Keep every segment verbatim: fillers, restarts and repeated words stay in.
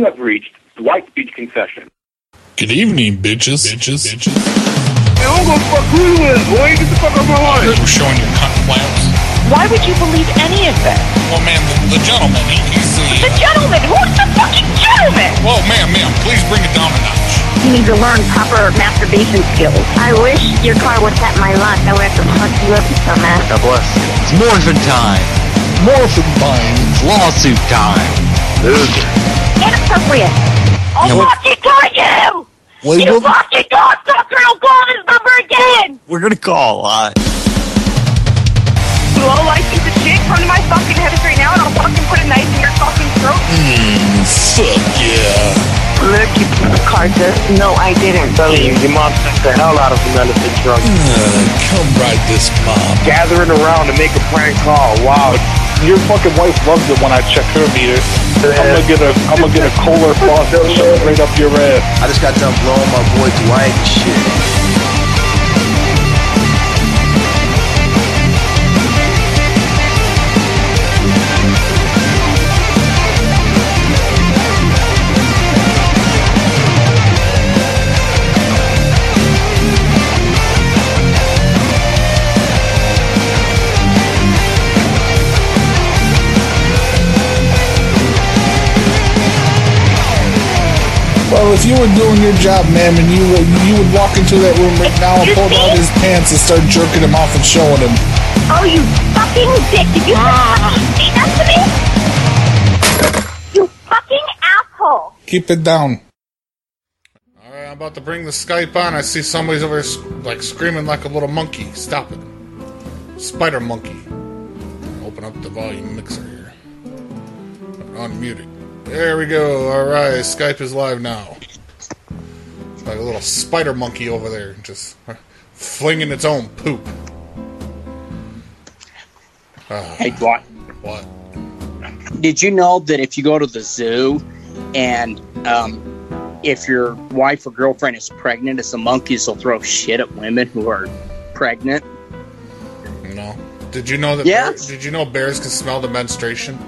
You have reached Dwight's Beach Confession. Good evening, bitches. Bitches. Bitches. Hey, who the fuck who you is, boy? Get the fuck out of my life. We're showing you cotton flaps. Why would you believe any of that? Well, man, the, the gentleman, he can see. The gentleman? Who's the fucking gentleman? Well, ma'am, ma'am, please bring it down a notch. You need to learn proper masturbation skills. I wish your car was at my lot. I would have to fuck you up so much. God bless you. It's morphin' time. Morphin' time. It's lawsuit time. Loser. Inappropriate. I'll yeah, fucking call you! Well, you we'll... fucking dog sucker! I'll call this number again! We're gonna call, uh... You all like piece of shit? Come to my fucking head right now and I'll fucking put a knife in your fucking throat. Mmm, fuck yeah. Look, you piece of carter. No, I didn't. So you, your mom took the hell out of the none of the drunk. Uh, come right this mom. Gathering around to make a prank call. Wow. Your fucking wife loves it when I check her meter. Yeah. I'm gonna get a, I'm gonna get a Kohler faucet and shove it right up your ass. I just got done blowing my boy Dwight and shit. Well, if you were doing your job, ma'am, and you would, you would walk into that room right now and pull down his pants and start jerking him off and showing him. Oh, you fucking dick. Did you fucking say that to me? You fucking asshole. Keep it down. All right, I'm about to bring the Skype on. I see somebody's over here, like, screaming like a little monkey. Stop it. Spider monkey. Open up the volume mixer here. Unmute it. There we go. All right, Skype is live now. It's like a little spider monkey over there, just flinging its own poop. Uh, hey, Dwight. What? Did you know that if you go to the zoo and um, if your wife or girlfriend is pregnant, it's the monkeys will throw shit at women who are pregnant? No. Did you know that? Yes. Bear, did you know bears can smell the menstruation?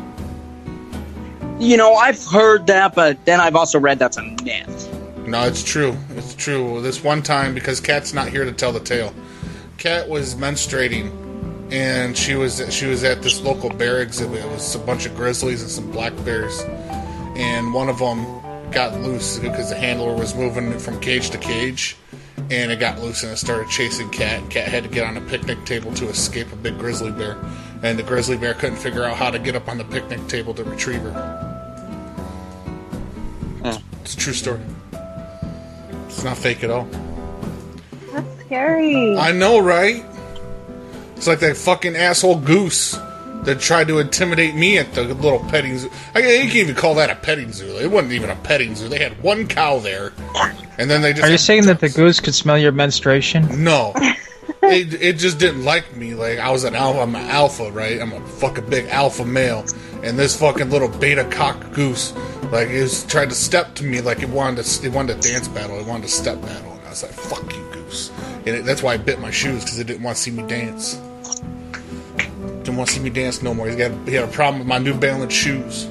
You know, I've heard that, but then I've also read that's a myth. No, it's true. It's true. This one time, because Kat's not here to tell the tale. Kat was menstruating, and she was she was at this local bear exhibit. It was a bunch of grizzlies and some black bears, and one of them got loose because the handler was moving from cage to cage, and it got loose and it started chasing Kat. Kat had to get on a picnic table to escape a big grizzly bear, and the grizzly bear couldn't figure out how to get up on the picnic table to retrieve her. It's a true story. It's not fake at all. That's scary. I know, right? It's like that fucking asshole goose that tried to intimidate me at the little petting zoo. I you can't even call that a petting zoo. It wasn't even a petting zoo. They had one cow there, and then they just. Are you saying that the goose could smell your menstruation? No. It, it just didn't like me. Like, I was an alpha. I'm an alpha, right? I'm a fucking big alpha male. And this fucking little beta cock goose, like, it was trying to step to me like it wanted to, it wanted to dance battle. It wanted to step battle. And I was like, fuck you, goose. And it, that's why I bit my shoes, because it didn't want to see me dance. Didn't want to see me dance no more. He's got, he had a problem with my New Balance shoes.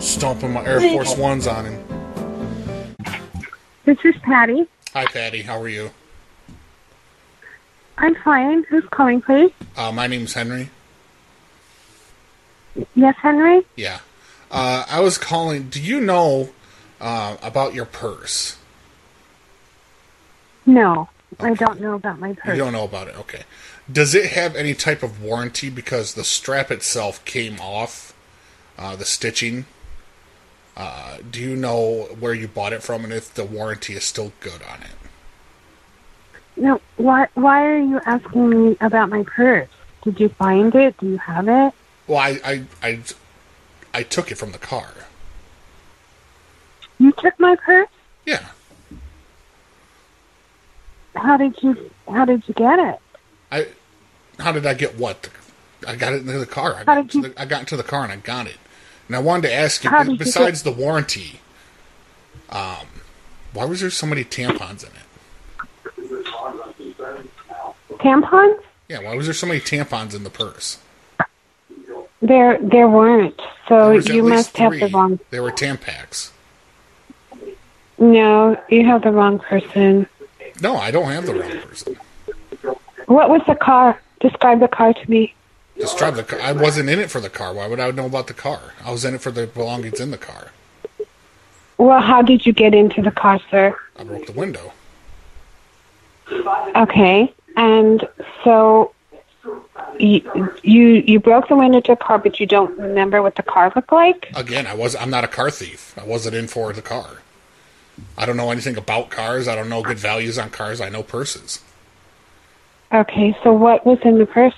Stomping my Air Force Ones on him. This is Patty. Hi, Patty. How are you? I'm fine. Who's calling, please? Uh, my name's Henry. Yes, Henry? Yeah. Uh, I was calling... Do you know uh, about your purse? No. Okay. I don't know about my purse. You don't know about it. Okay. Does it have any type of warranty? Because the strap itself came off, uh, the stitching. Uh, do you know where you bought it from and if the warranty is still good on it? No, why Why are you asking me about my purse? Did you find it? Do you have it? Well, I I, I, I took it from the car. You took my purse? Yeah. How did you How did you get it? I How did I get what? I got it into the car. I, how got, did into you, the, I got into the car and I got it. And I wanted to ask you, b- besides you get- the warranty, um, why was there so many tampons in it? Tampons? Yeah, why was there so many tampons in the purse? There there weren't, so there you must three. have the wrong... There were Tampax. No, you have the wrong person. No, I don't have the wrong person. What was the car? Describe the car to me. Describe the car? I wasn't in it for the car. Why would I know about the car? I was in it for the belongings in the car. Well, how did you get into the car, sir? I broke the window. Okay, and so you you, you broke the window to a car, but you don't remember what the car looked like? Again, I was I'm not a car thief. I wasn't in for the car. I don't know anything about cars. I don't know good values on cars. I know purses. Okay, so what was in the purse?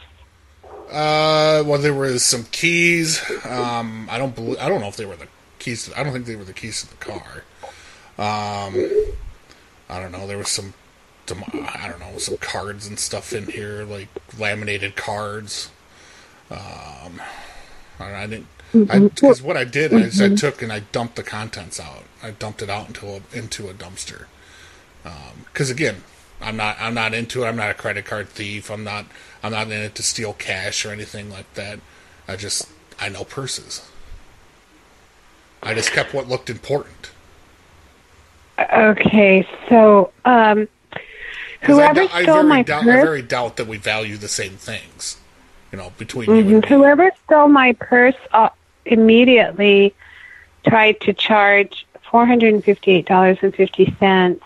Uh, well, there was some keys. Um, I don't believe, I don't know if they were the keys. To, I don't think they were the keys to the car. Um, I don't know. There was some, some, I don't know, some cards and stuff in here, like laminated cards. Um, I don't know, I didn't. Because what I did is I took and I dumped the contents out. I dumped it out into a, into a dumpster. Because um, again, I'm not I'm not into it. I'm not a credit card thief. I'm not I'm not in it to steal cash or anything like that. I just I know purses. I just kept what looked important. Okay, so um, whoever I, stole I my doubt, purse, I very doubt that we value the same things. You know, between mm-hmm. you and me. Whoever stole my purse uh, immediately tried to charge four hundred fifty-eight dollars and fifty cents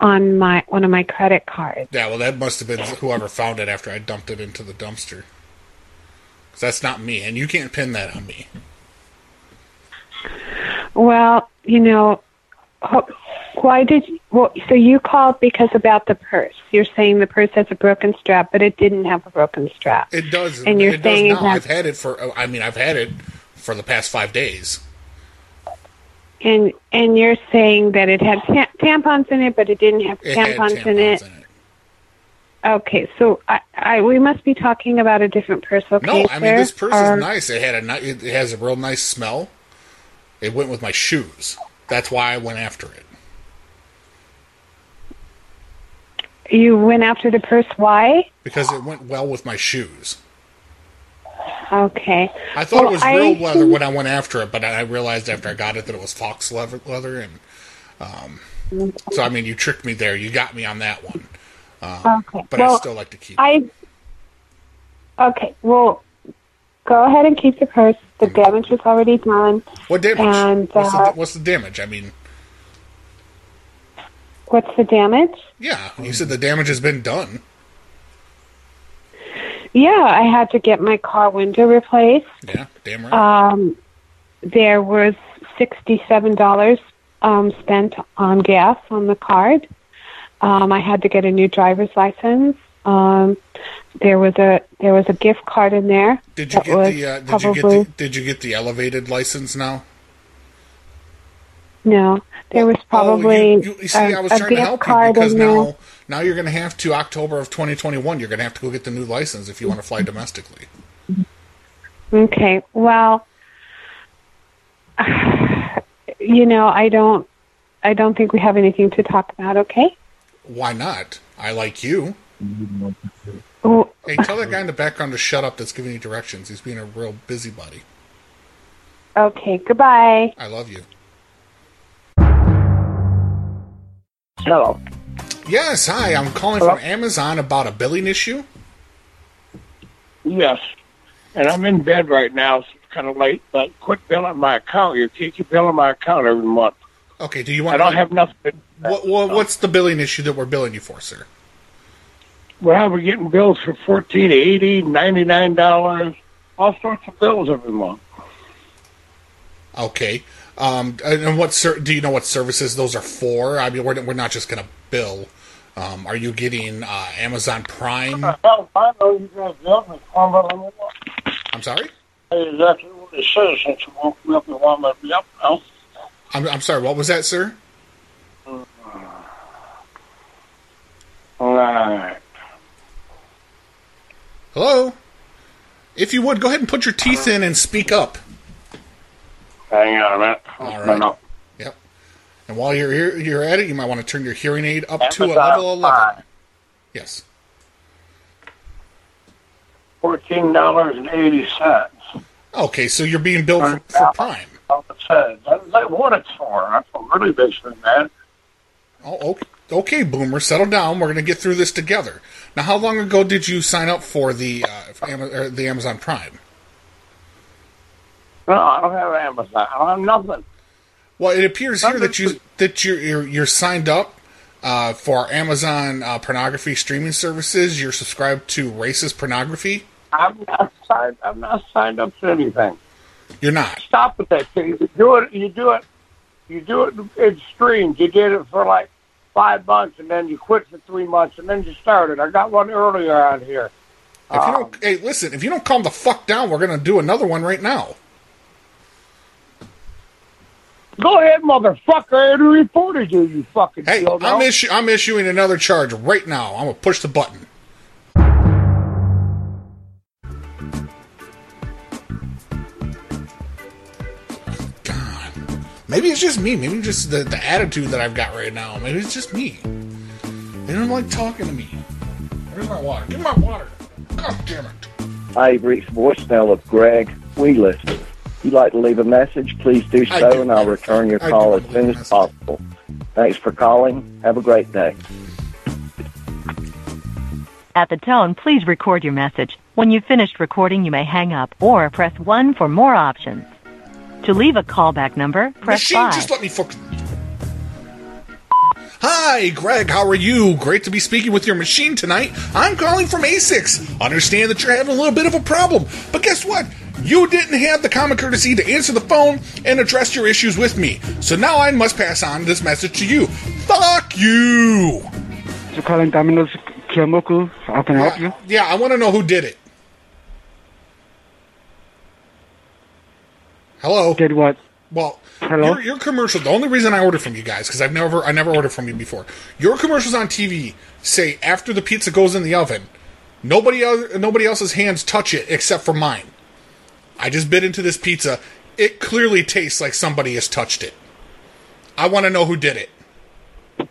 on my one of my credit cards. Yeah, well, that must have been whoever found it after I dumped it into the dumpster. Because that's not me, and you can't pin that on me. Well, you know, why did you, well, so you called because about the purse. You're saying the purse has a broken strap, but it didn't have a broken strap. It does. And you're it saying does now. I've had it for, I mean, I've had it for the past five days. And and you're saying that it had tam tampons in it, but it didn't have it tampons, tampons in, it. in it. Okay, so I, I we must be talking about a different purse. Okay, no, I mean sir? this purse or, is nice. It had a it has a real nice smell. It went with my shoes. That's why I went after it. You went after the purse, why? Because it went well with my shoes. Okay. I thought well, it was real I leather think... when I went after it, but I realized after I got it that it was fox leather, leather and um, so, I mean, you tricked me there. You got me on that one. Um, okay. But well, I still like to keep I... it. Okay, well, go ahead and keep the purse. The mm-hmm. damage was already done. What damage? And, uh, what's, the, what's the damage? I mean... What's the damage? Yeah, you said the damage has been done. Yeah, I had to get my car window replaced. Yeah, damn right. Um, there was sixty-seven dollars um, spent on gas on the card. Um, I had to get a new driver's license. Um, there was a there was a gift card in there. Did you get the uh, did you get the, did you get the elevated license now? No, there was probably oh, you, you see, a, I was trying to help you because now, there. now you're going to have to, October of twenty twenty-one, you're going to have to go get the new license if you want to fly domestically. Okay, well, you know, I don't, I don't think we have anything to talk about, okay? Why not? I like you. Oh. Hey, tell that guy in the background to shut up that's giving you directions. He's being a real busybody. Okay, goodbye. I love you. Hello. Yes, hi. I'm calling Hello? from Amazon about a billing issue. Yes. And I'm in bed right now. So it's kind of late, but quit billing my account. You can't keep billing my account every month. Okay, do you want I don't to, have nothing to do what, what, What's the billing issue that we're billing you for, sir? Well, we're getting bills for fourteen dollars, eighty dollars, ninety-nine dollars, all sorts of bills every month. Okay. Um, and what ser do you know what services those are for? I mean, we're, we're not just going to bill. Um, are you getting uh, Amazon Prime? What the hell? I know you guys billed me for my I'm sorry? That's exactly what it says since you woke me up and wound me up now. I'm, I'm sorry, what was that, sir? All right. Hello? If you would, go ahead and put your teeth in and speak up. Hang on a minute. All right. No. Yep. And while you're here, you're at it, you might want to turn your hearing aid up Amazon to a level eleven. Five. Yes. Fourteen dollars and eighty cents. Okay, so you're being billed for, for Prime. That's what it's for. I feel really big for that. Oh, okay, Boomer, settle down. We're going to get through this together. Now, how long ago did you sign up for the uh, for Am- or the Amazon Prime? No, I don't have Amazon. I don't have nothing. Well, it appears nothing. here that you that you're you're, you're signed up uh, for Amazon uh, pornography streaming services. You're subscribed to racist pornography. I'm not signed. I'm not signed up to anything. You're not. Stop with that. You do it. You do it. You do it in streams. You did it for like five months, and then you quit for three months, and then you started. I got one earlier out here. If um, you don't, hey, listen, if you don't calm the fuck down, we're going to do another one right now. Go ahead, motherfucker, and reported you, you fucking hey, dildo. I'm, issu- I'm issuing another charge right now. I'm going to push the button. Maybe it's just me. Maybe just the, the attitude that I've got right now. Maybe it's just me. They don't like talking to me. Where's my water? Give me my water. God damn it. I've reached voicemail of Greg Wheelis. If you'd like to leave a message, please do so, do. and I'll return your I call as soon as possible. Thanks for calling. Have a great day. At the tone, please record your message. When you've finished recording, you may hang up or press one for more options. To leave a callback number, press Machine, five. Just let me fucking... Hi, Greg, how are you? Great to be speaking with your machine tonight. I'm calling from A six. Understand that you're having a little bit of a problem, but guess what? You didn't have the common courtesy to answer the phone and address your issues with me. So now I must pass on this message to you. Fuck you! You're calling Domino's Kiyomoku. How can I help you? Yeah, I want to know who did it. Hello. Did what? Well, Hello? Your, your commercial. The only reason I order from you guys because I've never, I never ordered from you before. Your commercials on T V say after the pizza goes in the oven, nobody other, nobody else's hands touch it except for mine. I just bit into this pizza. It clearly tastes like somebody has touched it. I want to know who did it.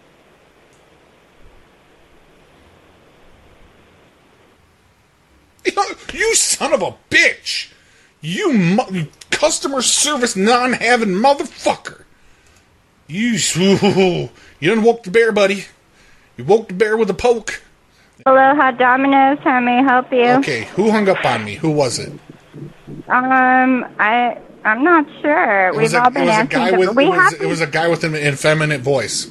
You son of a bitch! You. Mu- Customer service non-having motherfucker. You, ooh, you done woke the bear, buddy. You woke the bear with a poke. Aloha Domino's, how may I help you? Okay, who hung up on me? Who was it? Um, I, I'm not sure. It We've a, all been asking. With, we it, was, it was a guy with an effeminate voice.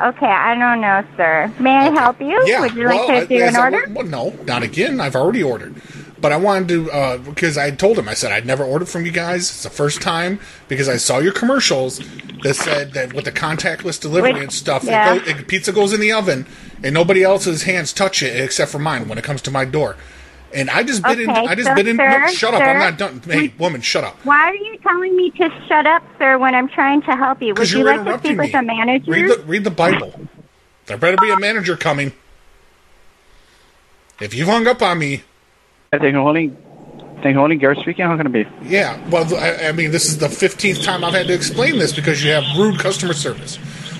Okay, I don't know, sir. May I okay. help you? Yeah. Would you well, like to do an I, order? Well, no, not again. I've already ordered. But I wanted to, uh, because I told him, I said, I'd never ordered from you guys. It's the first time, because I saw your commercials that said that with the contactless delivery Wait, and stuff, yeah. it goes, it, pizza goes in the oven, and nobody else's hands touch it except for mine when it comes to my door. And I just bit okay, in, I just so bit in, sir, no, shut up, sir, I'm not done. Hey, woman, shut up. Why are you telling me to shut up, sir, when I'm trying to help you? Would you like to speak me. with a manager? Read the, read the Bible. There better be a manager coming. If you've hung up on me, I think only, I think only Garrett speaking. How can it be? Yeah, well, I, I mean, this is the fifteenth time I've had to explain this because you have rude customer service.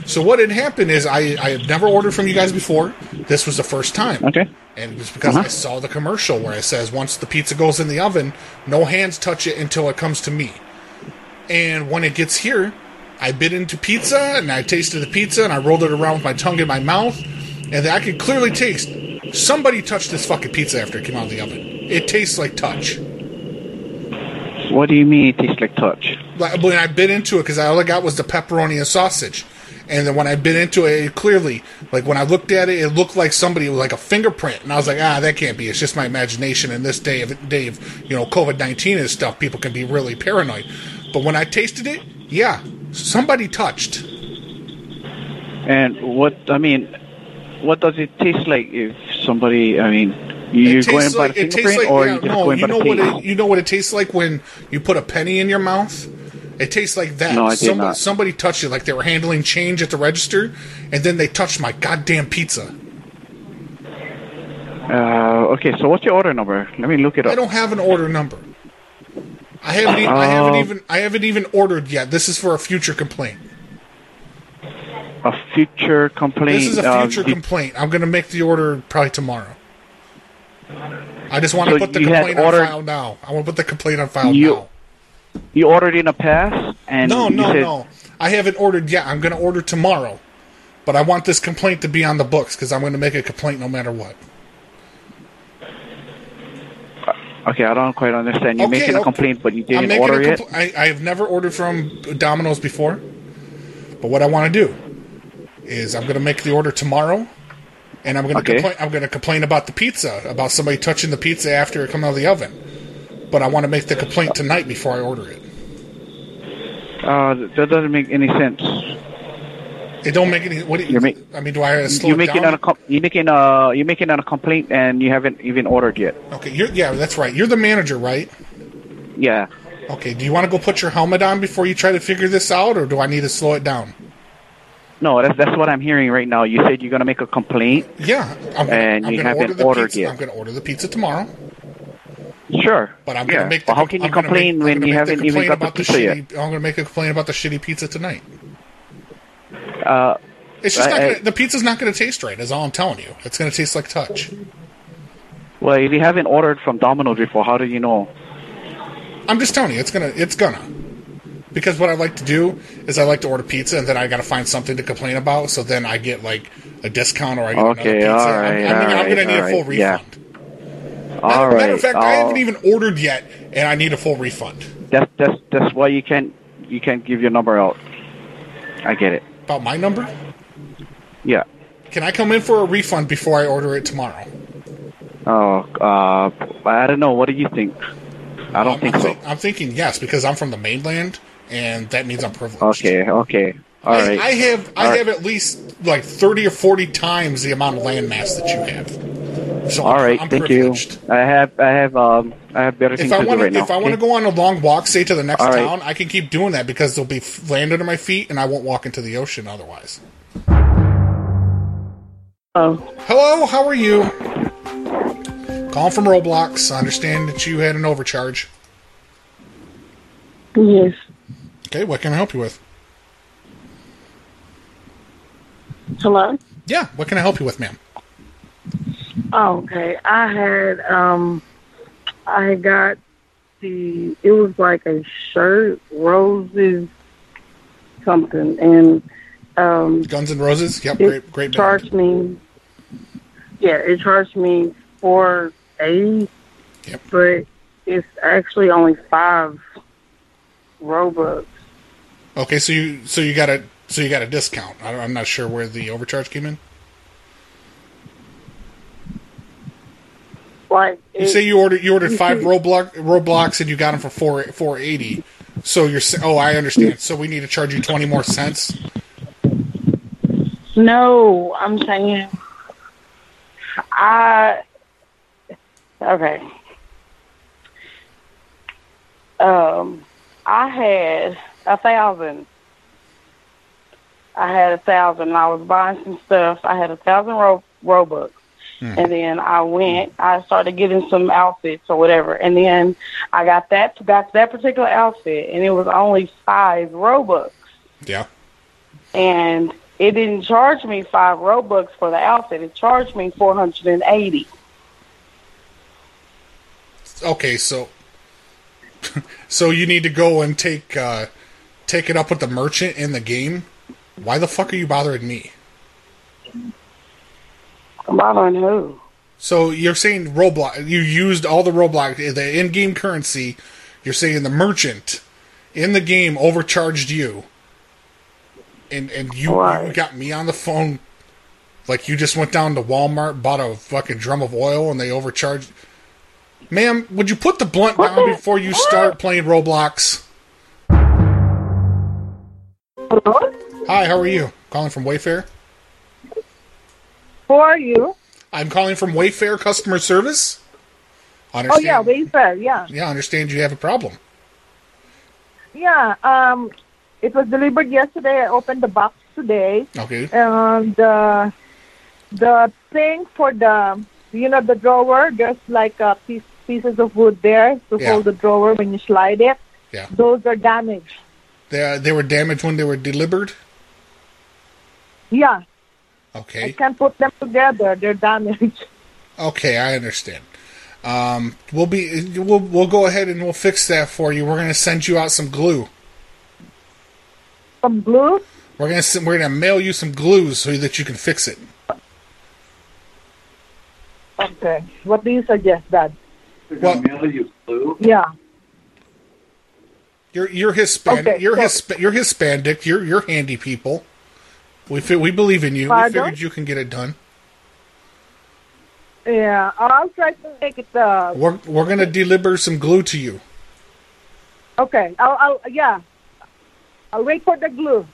So what had happened is I, I had never ordered from you guys before. This was the first time. Okay. And it was because uh-huh. I saw the commercial where it says once the pizza goes in the oven, no hands touch it until it comes to me. And when it gets here, I bit into pizza and I tasted the pizza and I rolled it around with my tongue in my mouth. And I could clearly taste somebody touched this fucking pizza after it came out of the oven. It tastes like touch. What do you mean it tastes like touch? Like, when I bit into it, because all I got was the pepperoni and sausage. And then when I bit into it, it clearly, like when I looked at it, it looked like somebody, it was like a fingerprint. And I was like, ah, that can't be. It's just my imagination. In this day of, day of you know, covid nineteen and stuff, people can be really paranoid. But when I tasted it, yeah, somebody touched. And what, I mean, what does it taste like if somebody, I mean... You're going by the fingerprint, or you're going by the taste? You know what it tastes like when you put a penny in your mouth? It tastes like that. No, I did not. Somebody touched it like they were handling change at the register, and then they touched my goddamn pizza. Uh, okay, so what's your order number? Let me look it up. I don't have an order number. I haven't. E- uh, I haven't even. I haven't even ordered yet. This is for a future complaint. A future complaint. This is a future uh, complaint. I'm going to make the order probably tomorrow. I just want so to put the complaint ordered, on file now. I want to put the complaint on file you, now. You ordered in a past? And no, no, said, no. I haven't ordered yet. I'm going to order tomorrow. But I want this complaint to be on the books because I'm going to make a complaint no matter what. Okay, I don't quite understand. You're okay, making okay. a complaint, but you didn't order it? Compl- I, I have never ordered from Domino's before. But what I want to do is I'm going to make the order tomorrow, and I'm going to okay. compla- I'm going to complain about the pizza, about somebody touching the pizza after it comes out of the oven. But I want to make the complaint tonight before I order it. Uh, that doesn't make any sense. It don't make any. What do you? Make, I mean, do I slow you're it making down? A, you're making a you're making a complaint, and you haven't even ordered yet. Okay, you're, yeah, that's right. You're the manager, right? Yeah. Okay. Do you want to go put your helmet on before you try to figure this out, or do I need to slow it down? No, that's that's what I'm hearing right now. You said you're going to make a complaint. Yeah, I'm gonna, and I'm you gonna haven't order ordered pizza. Yet. I'm going to order the pizza tomorrow. Sure, but I'm yeah. going to make. The, well, how can you I'm complain make, when you haven't even got the pizza the shitty, yet? I'm going to make a complaint about the shitty pizza tonight. Uh, it's just I, not gonna, I, the pizza's not going to taste right. Is all I'm telling you. It's going to taste like touch. Well, if you haven't ordered from Domino's before, how do you know? I'm just telling you, it's gonna, it's gonna. Because what I like to do is I like to order pizza, and then I got to find something to complain about. So then I get like a discount, or I get okay, another pizza. All right, I'm, I'm, I'm right, going to need a full right, refund. Yeah. All matter, right. Matter of fact, I'll, I haven't even ordered yet, and I need a full refund. That's that's that's why you can't you can't give your number out. I get it. About my number? Yeah. Can I come in for a refund before I order it tomorrow? Oh, uh, I don't know. What do you think? I don't um, think I'm th- so. I'm thinking yes, because I'm from the mainland, and that means I'm privileged. Okay, okay. All I, right. I have I all have right. at least like thirty or forty times the amount of land mass that you have. So all I'm, right, I'm thank privileged. You. I have I have um I have better things if I to wanna, do right if now. If I okay. want to go on a long walk, say to the next all town, right. I can keep doing that because there'll be land under my feet, and I won't walk into the ocean otherwise. Hello. Hello. How are you? Calling from Roblox. I understand that you had an overcharge. Yes. Okay, what can I help you with? Hello? Yeah, what can I help you with, ma'am? Okay, I had, um, I got the, it was like a shirt, roses, something, and, um... Guns and Roses? Yep, great, great band. It charged me, yeah, it charged me four eighty, yep. But it's actually only five Robux. Okay, so you so you got a so you got a discount. I don't, I'm not sure where the overcharge came in. Like it, you say you ordered you ordered five Roblox Roblox and you got them for four four eighty. So you're oh I understand. So we need to charge you twenty more cents. No, I'm saying I okay. Um. I had a thousand. I had a thousand. I was buying some stuff. I had a thousand ro- Robux. Mm. And then I went, I started getting some outfits or whatever. And then I got that, got that particular outfit, and it was only five Robux. Yeah. And it didn't charge me five Robux for the outfit. It charged me four hundred eighty. Okay, so... So you need to go and take uh, take it up with the merchant in the game? Why the fuck are you bothering me? I'm bothering who? So you're saying Roblox, you used all the Roblox, the in-game currency, you're saying the merchant in the game overcharged you, and, and you, you got me on the phone like you just went down to Walmart, bought a fucking drum of oil, and they overcharged... Ma'am, would you put the blunt what down the, before you what? Start playing Roblox? Hello? Hi, how are you? Calling from Wayfair? Who are you? I'm calling from Wayfair Customer Service. Understand, oh, yeah, Wayfair, yeah. Yeah, I understand you have a problem. Yeah, um, it was delivered yesterday. I opened the box today. Okay. And uh, the thing for the... You know the drawer, there's like uh, piece, pieces of wood there to yeah. hold the drawer when you slide it. Yeah. Those are damaged. They uh, they were damaged when they were delivered? Yeah. Okay. I can't put them together. They're damaged. Okay, I understand. Um, we'll be we'll we'll go ahead and we'll fix that for you. We're going to send you out some glue. Some glue? We're gonna send, we're gonna mail you some glues so that you can fix it. Okay. What do you suggest, Dad? We're gonna well, mail you glue. Yeah. You're you're Hispanic. Okay, you're so Hisp You're Hispanic. You're you're handy people. We fi we believe in you. Pardon? We figured you can get it done. Yeah, I'll try to make it. Uh, we're we're gonna deliver some glue to you. Okay. I'll, I'll yeah. I'll wait for the glue.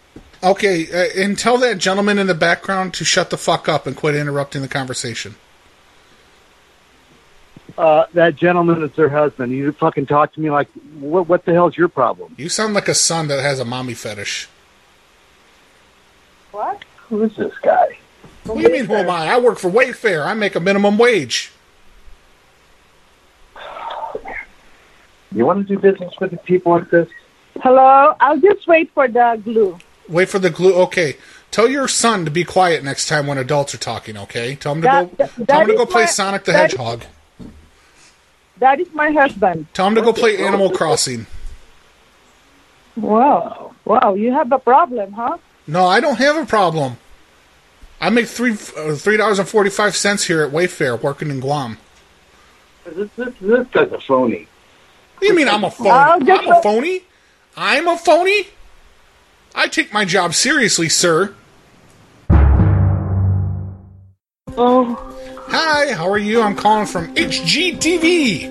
Okay, uh, and tell that gentleman in the background to shut the fuck up and quit interrupting the conversation. Uh, that gentleman is their husband. You fucking talk to me like, what, what the hell's your problem? You sound like a son that has a mommy fetish. What? Who is this guy? What do you mean, who am I? I work for Wayfair. I make a minimum wage. You want to do business with the people like this? Hello? I'll just wait for the glue. Wait for the glue? Okay. Tell your son to be quiet next time when adults are talking, okay? Tell him to that, go, that, tell him to go play my, Sonic the Hedgehog. Is, That is my husband. Tell him to go play Animal Crossing. Wow. Wow, you have a problem, huh? No, I don't have a problem. I make three uh, three dollars and forty-five cents here at Wayfair working in Guam. This, this, this guy's a phony. What do you mean I'm a phony? I'm a phony? I'm a phony? I take my job seriously, sir. Oh. Hi, how are you? I'm calling from H G T V.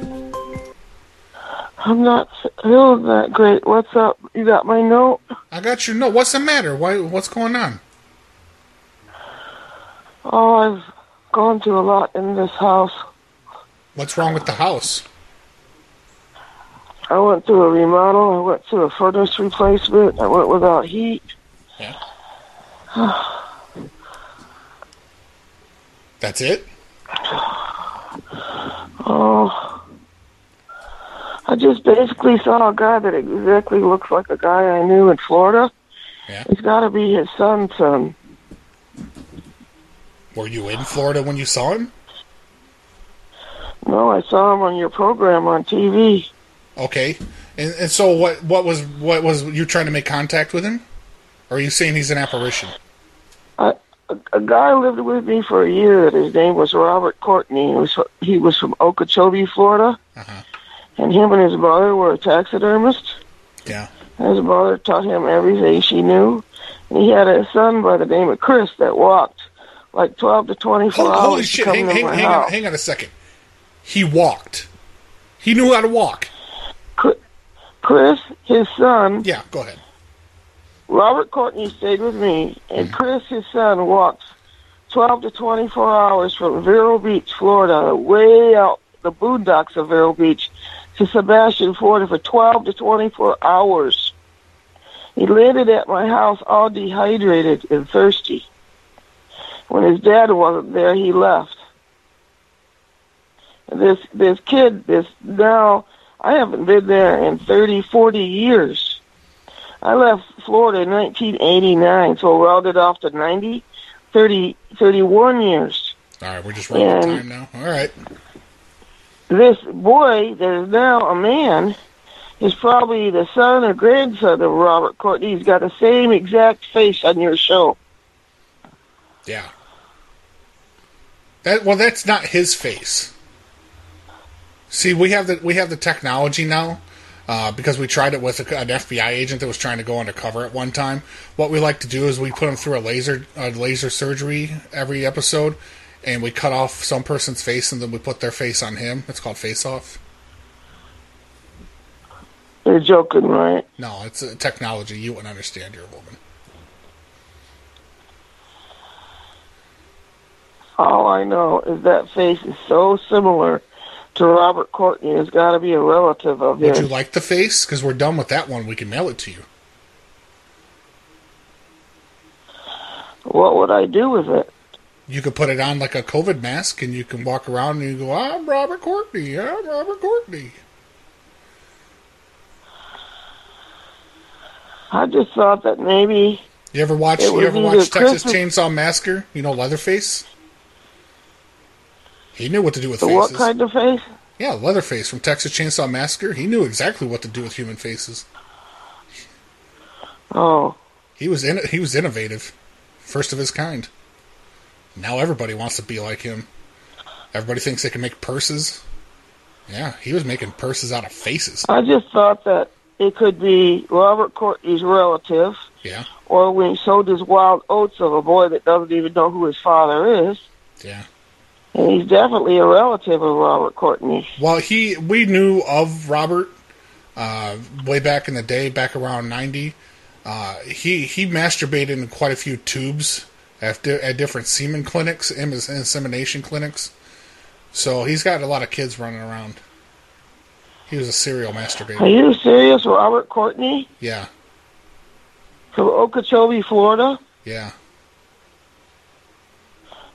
I'm not feeling that great. What's up? You got my note? I got your note. What's the matter? Why? What's going on? Oh, I've gone through a lot in this house. What's wrong with the house? I went through a remodel. I went through a furnace replacement. I went without heat. Yeah. That's it? Oh, I just basically saw a guy that exactly looks like a guy I knew in Florida. Yeah. He's got to be his son's son. Were you in Florida when you saw him? No, I saw him on your program on T V. Okay, and and so what? What was what was you trying to make contact with him? Or are you saying he's an apparition? I. A guy lived with me for a year. His name was Robert Courtney. He was, he was from Okeechobee, Florida. Uh-huh. And him and his mother were a taxidermist. Yeah. And his mother taught him everything she knew. And he had a son by the name of Chris that walked like twelve to twenty-four holy, hours. Holy shit, hang, hang, hang, on, hang on a second. He walked. He knew how to walk. Chris, his son. Yeah, go ahead. Robert Courtney stayed with me, and Chris, his son, walked twelve to twenty-four hours from Vero Beach, Florida, way out the boondocks of Vero Beach, to Sebastian, Florida, for twelve to twenty-four hours. He landed at my house all dehydrated and thirsty. When his dad wasn't there, he left. This, this kid, this now, I haven't been there in thirty, forty years. I left Florida in nineteen eighty-nine, so rounded off to ninety, thirty, thirty-one years. All right, we're just running out of time now. All right. This boy that is now a man is probably the son or grandson of Robert Courtney. He's got the same exact face on your show. Yeah. That well, that's not his face. See, we have the we have the technology now. Uh, because we tried it with a, an F B I agent that was trying to go undercover at one time. What we like to do is we put them through a laser a laser surgery every episode, and we cut off some person's face, and then we put their face on him. It's called face-off. You're joking, right? No, it's a technology. You wouldn't understand. You're a woman. All I know is that face is so similar to Robert Courtney. It's got to be a relative of his. Would you like the face? Because we're done with that one. We can mail it to you. What would I do with it? You could put it on like a COVID mask, and you can walk around and you go, I'm Robert Courtney. I'm Robert Courtney. I just thought that maybe... You ever watch, you ever watch Texas Chainsaw Massacre? You know, Leatherface? He knew what to do with faces. What kind of face? Yeah, Leatherface from Texas Chainsaw Massacre. He knew exactly what to do with human faces. Oh. He was in, he was innovative, first of his kind. Now everybody wants to be like him. Everybody thinks they can make purses. Yeah, he was making purses out of faces. I just thought that it could be Robert Courtney's relative. Yeah. Or when he sowed his wild oats of a boy that doesn't even know who his father is. Yeah. And he's definitely a relative of Robert Courtney. Well, he we knew of Robert uh, way back in the day, back around ninety. Uh, he he masturbated in quite a few tubes at, at different semen clinics, insemination clinics. So he's got a lot of kids running around. He was a serial masturbator. Are you serious, Robert Courtney? Yeah. From Okeechobee, Florida? Yeah.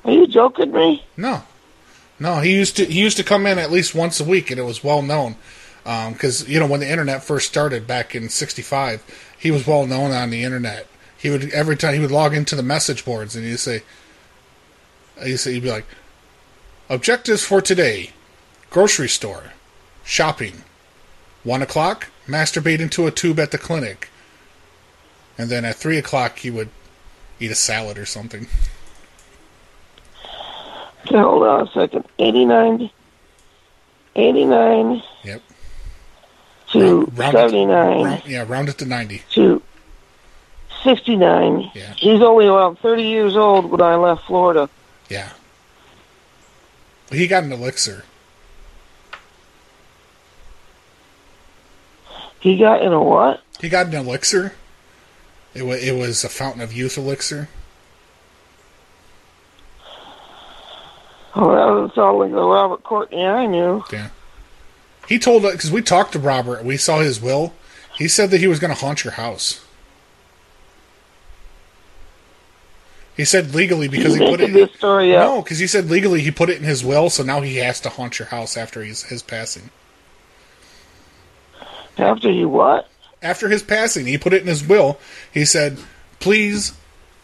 Are you joking me? No. No, he used to he used to come in at least once a week, and it was well known. Because, um, you know, when the internet first started back in sixty-five, he was well known on the internet. He would, every time, he would log into the message boards, and he'd say, he'd, say, he'd be like, objectives for today, grocery store, shopping, one o'clock, masturbate into a tube at the clinic. And then at three o'clock, he would eat a salad or something. Okay, hold on a second. eighty-nine. eighty-nine. Yep. To round, round seventy-nine. It, round, yeah, round it to ninety. To sixty-nine. Yeah. He's only around thirty years old when I left Florida. Yeah. He got an elixir. He got in a what? He got an elixir. It was, it was a Fountain of Youth elixir. Oh, that was all like the Robert Courtney I knew. Yeah. He told us, because we talked to Robert, we saw his will. He said that he was going to haunt your house. He said legally because he put it in this story up. No, because he said legally he put it in his will, so now he has to haunt your house after his, his passing. After he what? After his passing, he put it in his will. He said, please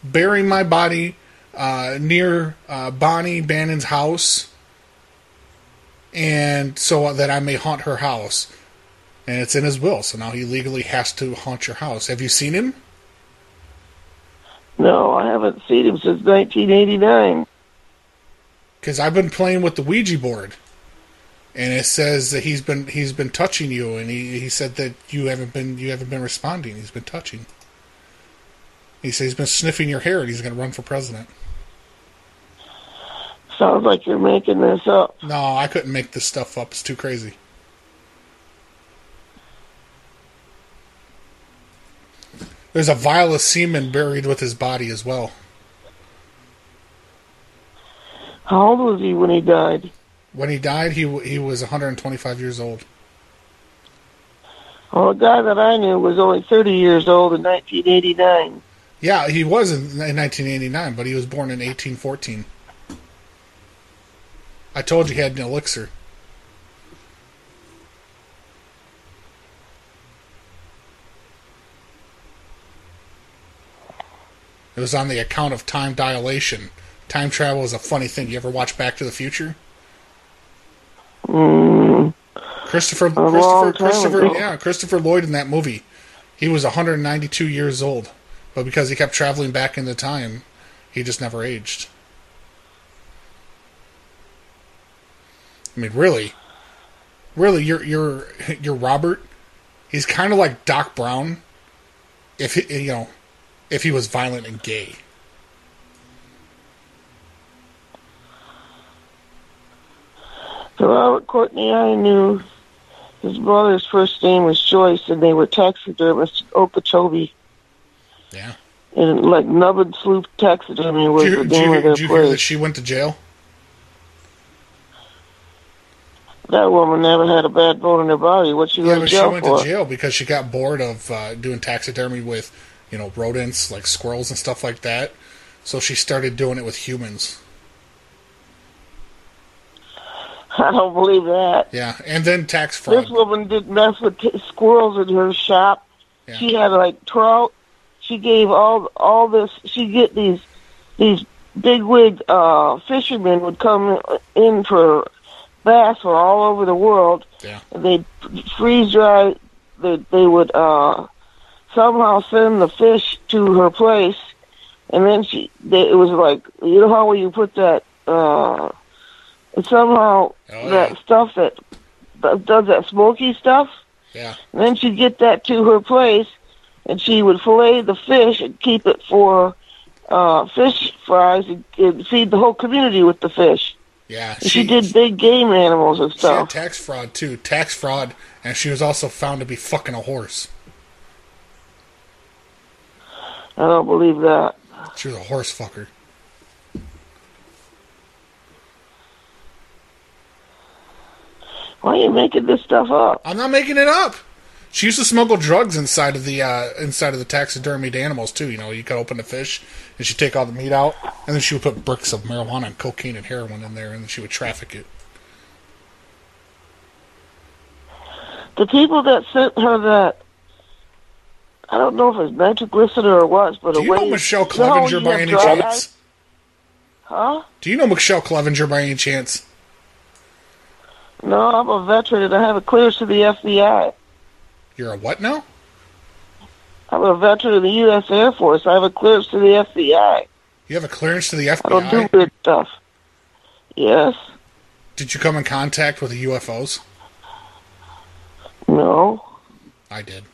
bury my body uh, near uh, Bonnie Bannon's house and so that I may haunt her house. And it's in his will, so now he legally has to haunt your house. Have you seen him? No, I haven't seen him since nineteen eighty-nine. Because I've been playing with the Ouija board. And it says that he's been he's been touching you, and he, he said that you haven't been you haven't been responding. He's been touching. He said he's been sniffing your hair, and he's going to run for president. Sounds like you're making this up. No, I couldn't make this stuff up. It's too crazy. There's a vial of semen buried with his body as well. How old was he when he died? When he died, he he was one hundred twenty-five years old. Well, a guy that I knew was only thirty years old in nineteen eighty-nine. Yeah, he was in nineteen eighty-nine, but he was born in eighteen fourteen. I told you he had an elixir. It was on the account of time dilation. Time travel is a funny thing. You ever watch Back to the Future? Mm, Christopher, Christopher, Christopher, yeah, Christopher Lloyd in that movie. He was one hundred ninety-two years old, but because he kept traveling back into time, he just never aged. I mean, really, really, you're you're you're Robert. He's kind of like Doc Brown, if he, you know, if he was violent and gay. So Robert Courtney, I knew his brother's first name was Joyce, and they were taxidermists in Okeechobee. Yeah. And like Nubbin Sloop Taxidermy was you, the name you, of their place. Did you place. hear that she went to jail? That woman never had a bad bone in her body. What she yeah, went to jail for? She went to jail because she got bored of uh, doing taxidermy with, you know, rodents like squirrels and stuff like that. So she started doing it with humans. I don't believe that. Yeah, and then tax fraud. This woman did mess with t- squirrels in her shop. Yeah. She had like trout. She gave all all this. She get these these bigwig uh, fishermen would come in for bass from all over the world. Yeah, they freeze dry. They they would uh, somehow send the fish to her place, and then she, they, it was like, you know how you put that, uh, and somehow oh, yeah. that stuff that, that does that smoky stuff? Yeah. And then she'd get that to her place, and she would fillet the fish and keep it for uh, fish fries and, and feed the whole community with the fish. Yeah, she, she did big game animals and stuff. She had tax fraud, too. Tax fraud, and she was also found to be fucking a horse. I don't believe that. She was a horse fucker. Why are you making this stuff up? I'm not making it up. She used to smuggle drugs inside of the uh, inside of the taxidermied animals, too. You know, you could open the fish, and she'd take all the meat out, and then she would put bricks of marijuana and cocaine and heroin in there, and then she would traffic it. The people that sent her that, I don't know if it's nitroglycerin or what, but... Do you know Michelle Clevenger by any chance? Huh? Do you know Michelle Clevenger by any chance? No, I'm a veteran, and I have a clearance to the F B I. You're a what now? I'm a veteran of the U S Air Force. I have a clearance to the F B I. You have a clearance to the F B I? I don't do weird stuff. Yes. Did you come in contact with the U F Os? No. I did.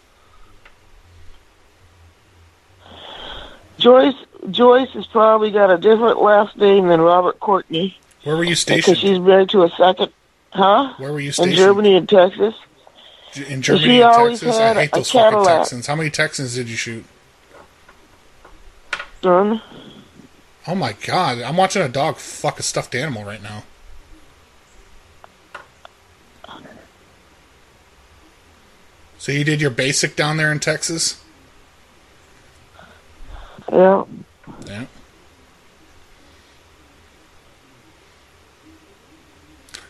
Joyce Joyce has probably got a different last name than Robert Courtney. Where were you stationed? Because she's married to a second... Huh? Where were you stationed? In Germany and Texas. In Germany and Texas? I hate those fucking Texans. How many Texans did you shoot? None. Oh my god, I'm watching a dog fuck a stuffed animal right now. So you did your basic down there in Texas? Yeah. Yeah.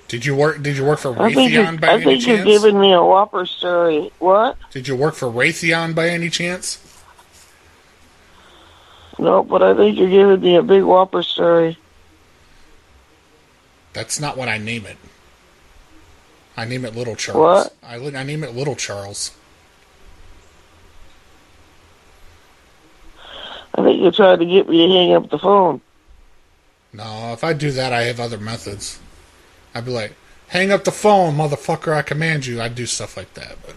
Did you work? Did you work for Raytheon by any chance? I think you're giving me a whopper story. What? Did you work for Raytheon by any chance? No, but I think you're giving me a big whopper story. That's not what I name it. I name it Little Charles. What? I, I name it Little Charles. I think you're trying to get me to hang up the phone. No, if I do that, I have other methods. I'd be like, hang up the phone, motherfucker, I command you. I'd do stuff like that. But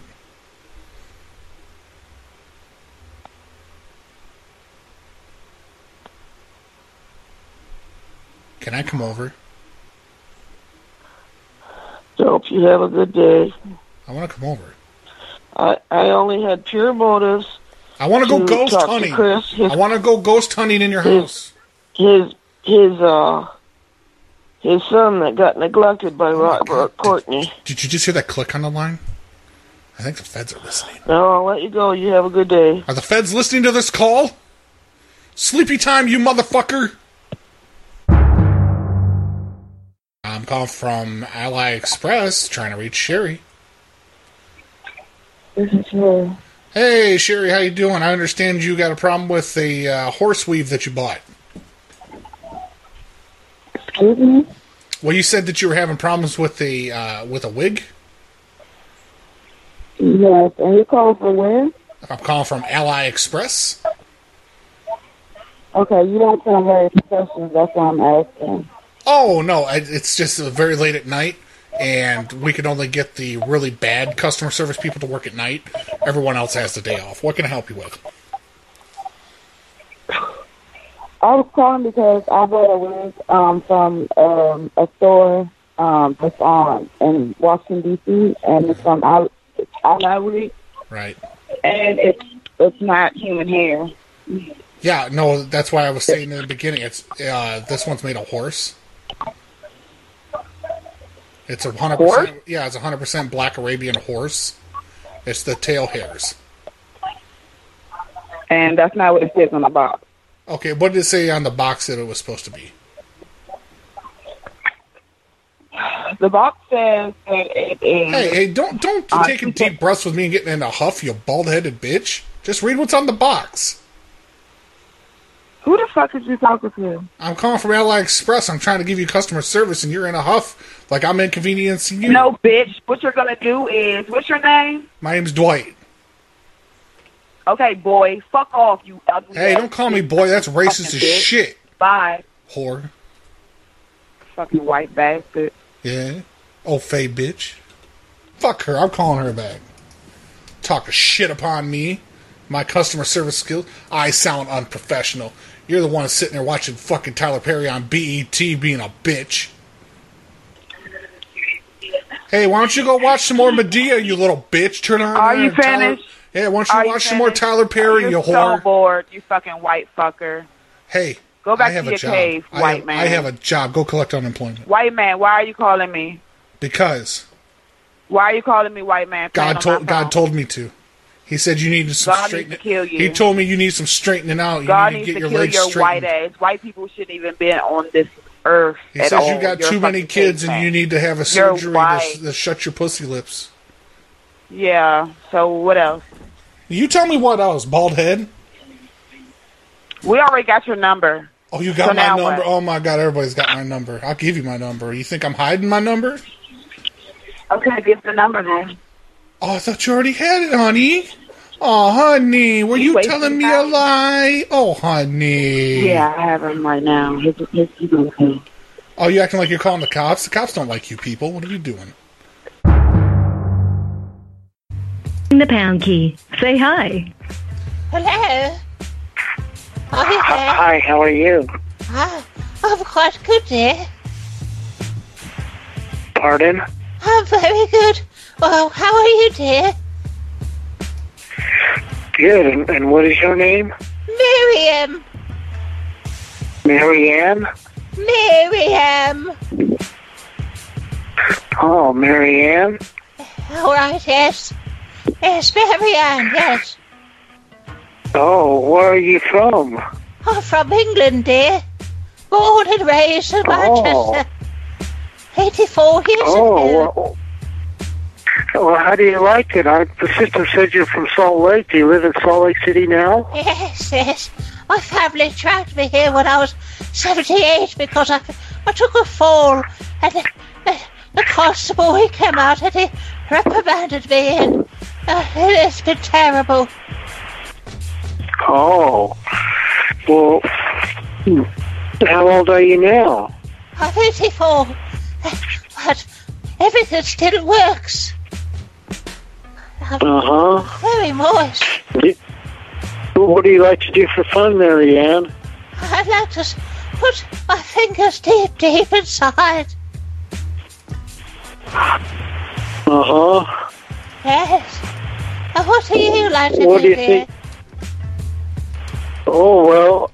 can I come over? Hope you have a good day. I want to come over. I, I only had pure motives. I want to go ghost hunting. Chris, his, I want to go ghost hunting in your his, house. His, his, uh... His son that got neglected by oh Robert Courtney. Did, did you just hear that click on the line? I think the feds are listening. No, I'll let you go. You have a good day. Are the feds listening to this call? Sleepy time, you motherfucker! I'm calling from Ally Express, trying to reach Sherry. This is her. Hey, Sherry, how you doing? I understand you got a problem with the uh, horse weave that you bought. Mm-hmm. Well, you said that you were having problems with the uh, with a wig. Yes, and you're calling from where? I'm calling from Ally Express. Okay, you don't come very questions. That's why I'm asking. Oh no, I, it's just very late at night, and we can only get the really bad customer service people to work at night. Everyone else has the day off. What can I help you with? I was calling because I bought a wig um, from um, a store um, that's on in Washington D C and it's from Ally Express. Right. And it's it's not human hair. Yeah, no, that's why I was saying in the beginning. It's uh, this one's made of horse. It's a hundred percent. Yeah, it's a hundred percent black Arabian horse. It's the tail hairs. And that's not what it says on the box. Okay, what did it say on the box that it was supposed to be? The box says that it is... Hey, hey, don't don't uh, take a deep breath with me and getting in a huff, you bald-headed bitch. Just read what's on the box. Who the fuck is you talking to? I'm calling from Ally Express. I'm trying to give you customer service, and you're in a huff like I'm inconveniencing you. No, bitch. What you're going to do is... What's your name? My name's Dwight. Okay, boy. Fuck off, you ugly. Hey, don't call me boy. That's racist as bitch. Shit. Bye. Whore. Fucking white bastard. Yeah. Old fey bitch. Fuck her. I'm calling her back. Talk shit upon me. My customer service skills. I sound unprofessional. You're the one sitting there watching fucking Tyler Perry on B E T being a bitch. Hey, why don't you go watch some more Madea, you little bitch? Turn on. Are you finished? Tyler. Yeah, why don't you Are watch you some more Tyler Perry, you, you whore? So bored, you fucking white fucker. Hey, go back I have to your job. Cave, I white have, man. I have a job. Go collect unemployment. White man, why are you calling me? Because. Why are you calling me white man? God told God told me to. He said you needed some straightening. He told me you need some straightening out. God you need to get your legs straightened. God needs to kill your white ass. White people shouldn't even be on this earth at all. He says you got too many kids and you need to have a surgery to, to shut your pussy lips. Yeah. So what else? You tell me what else, bald head. We already got your number. Oh, you got my number? Oh my God, everybody's got my number. I'll give you my number. You think I'm hiding my number? Okay, give the number then. Oh, I thought you already had it, honey. Oh, honey, were you, you telling me time? a lie? Oh, honey. Yeah, I have him right now. His, his, his, his. Oh, you acting like you're calling the cops? The cops don't like you people. What are you doing? The pound key. Say hi. Hello. Hi, how are you? Uh, I'm quite good, dear. Pardon? I'm very good. Well, how are you, dear? Good. And, and what is your name? Miriam. Miriam? Miriam. Oh, Miriam. All right, yes. Yes, Miriam, yes. Oh, where are you from? I'm from England, dear. Born and raised in Manchester. Oh. eighty-four years oh, ago. Well, Well, how do you like it? I, the system said you're from Salt Lake. Do you live in Salt Lake City now? Yes, yes. My family dragged me here when I was seventy-eight because I, I took a fall. And the, the, the constable, he came out and he reprimanded me. And uh, it's been terrible. Oh. Well, how old are you now? I'm eighty-four. But everything still works. Uh huh. Very moist. What do you like to do for fun, Marianne? I like to put my fingers deep, deep inside. Uh huh. Yes. And what do you like to what do, do you dear? Think? Oh well,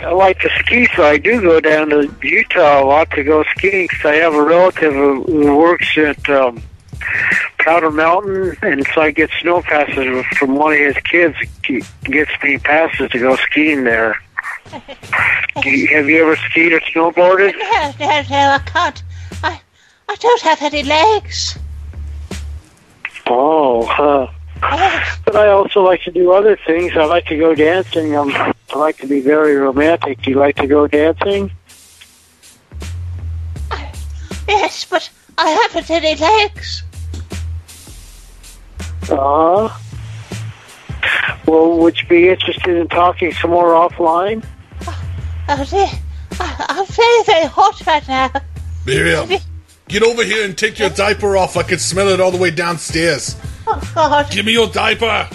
I like to ski, so I do go down to Utah a lot to go skiing. Cause I have a relative who works at. Um, Powder Mountain, and so I get snow passes from one of his kids. He gets me passes to go skiing there. you, have you ever skied or snowboarded? No, no, no, I can't. I, I don't have any legs. Oh, huh. Yes. But I also like to do other things. I like to go dancing. Um, I like to be very romantic. Do you like to go dancing? Uh, yes, but I haven't any legs. Uh huh. Well, would you be interested in talking some more offline? Oh, oh dear. I, I'm very, very hot right now. Miriam, Maybe. Get over here and take your diaper off. I can smell it all the way downstairs. Oh, God. Give me your diaper.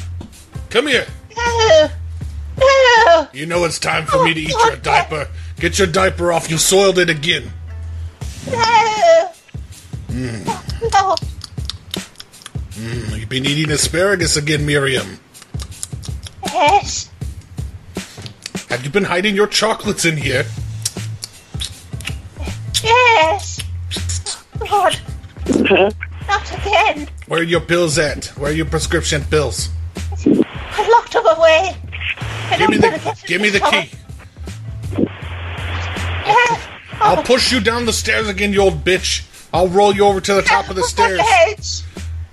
Come here. No. No. You know it's time for oh, me to eat God. your diaper. Get your diaper off. You soiled it again. No. Mm. No. Mm, you've been eating asparagus again, Miriam. Yes. Have you been hiding your chocolates in here? Yes. God. Not again. Where are your pills at? Where are your prescription pills? I've locked them away. Give me the, give me the key. Yes. I'll, I'll push you down the stairs again, you old bitch. I'll roll you over to the top of the stairs.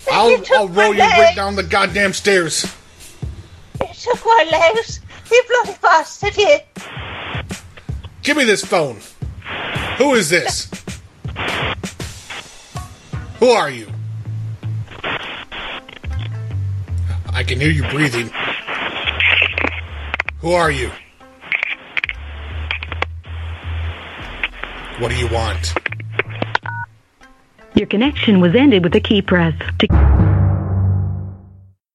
I'll, I'll roll you right down the goddamn stairs. You took my legs. You bloody bastard, you. Give me this phone. Who is this? Who are you? I can hear you breathing. Who are you? What do you want? Your connection was ended with a key press.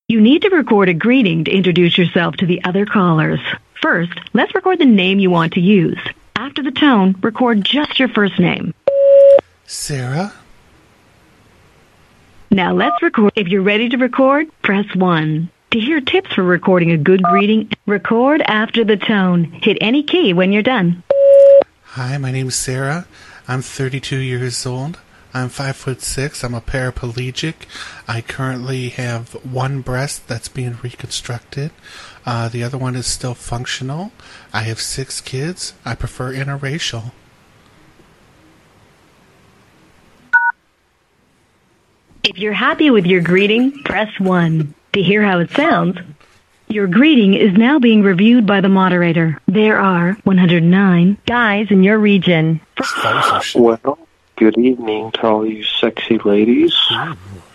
You need to record a greeting to introduce yourself to the other callers. First, let's record the name you want to use. After the tone, record just your first name. Sarah. Now let's record. If you're ready to record, press one. To hear tips for recording a good greeting, record after the tone. Hit any key when you're done. Hi, my name is Sarah. I'm thirty-two years old. I'm five foot six. I'm a paraplegic. I currently have one breast that's being reconstructed. Uh, the other one is still functional. I have six kids. I prefer interracial. If you're happy with your greeting, press one. To hear how it sounds, your greeting is now being reviewed by the moderator. There are one hundred nine guys in your region. Well, good evening to all you sexy ladies.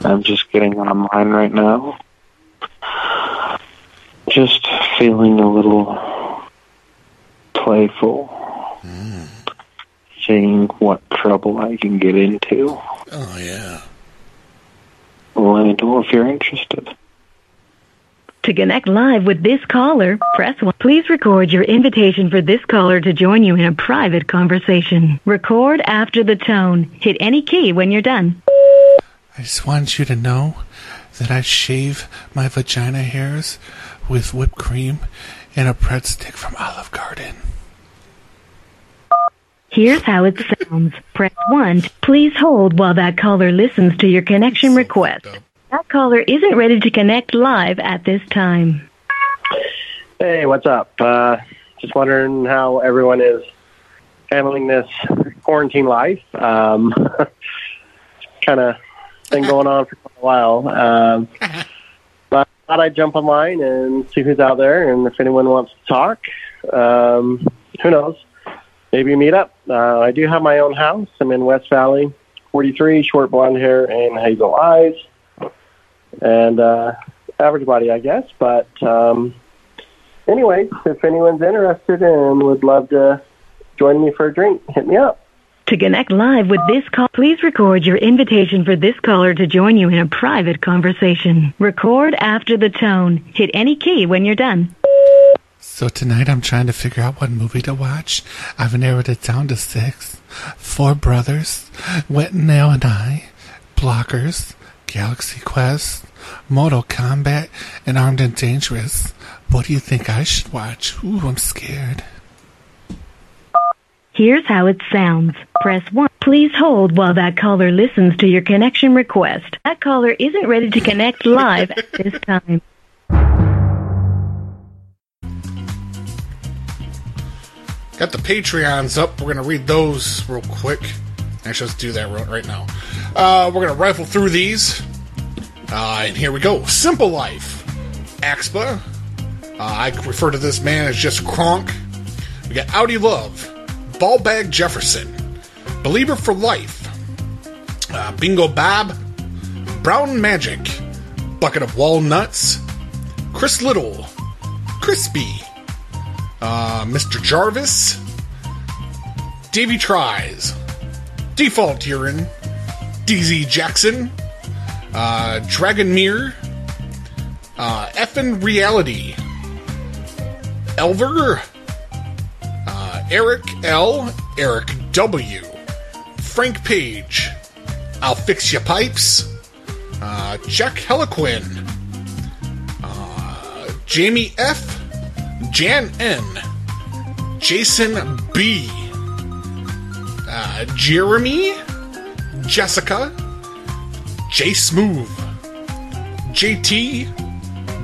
I'm just getting online right now. Just feeling a little playful. Mm. Seeing what trouble I can get into. Oh, yeah. Well, let me know if you're interested. To connect live with this caller, press one. Please record your invitation for this caller to join you in a private conversation. Record after the tone. Hit any key when you're done. I just want you to know that I shave my vagina hairs with whipped cream and a breadstick from Olive Garden. Here's how it sounds. Press one. Please hold while that caller listens to your connection request. That caller isn't ready to connect live at this time. Hey, what's up? Uh, just wondering how everyone is handling this quarantine life. Um, kind of been going on for a while. Um, but I thought I'd jump online and see who's out there, and if anyone wants to talk, um, who knows? Maybe meet up. Uh, I do have my own house. I'm in West Valley, forty-three, short blonde hair and hazel eyes. And uh, average body, I guess. But um, anyway, if anyone's interested and would love to join me for a drink, hit me up. To connect live with this call, please record your invitation for this caller to join you in a private conversation. Record after the tone. Hit any key when you're done. So tonight I'm trying to figure out what movie to watch. I've narrowed it down to six. Four Brothers, Wet Nail and I, Blockers, Galaxy Quest, Mortal Kombat, and Armed and Dangerous. What do you think I should watch? Ooh, I'm scared. Here's how it sounds. Press one. Please hold while that caller listens to your connection request. That caller isn't ready to connect live at this time. Got the Patreons up. We're going to read those real quick. Actually, let's do that right now. Uh, we're going to rifle through these. Uh, and here we go. Simple Life. Axpa. Uh, I refer to this man as just Kronk. We got Audi Love. Ballbag Jefferson. Believer for Life. Uh, Bingo Bob. Brown Magic. Bucket of Walnuts. Chris Little. Crispy. Uh, Mister Jarvis. Davey Tries. Default Urine, D Z Jackson, uh, Dragonmere, uh, Effin' Reality, Elver, uh, Eric L, Eric W, Frank Page, I'll Fix Ya Pipes, uh, Jack Heliquin, uh, Jamie F, Jan N, Jason B, Uh, Jeremy, Jessica, J Smooth, J T,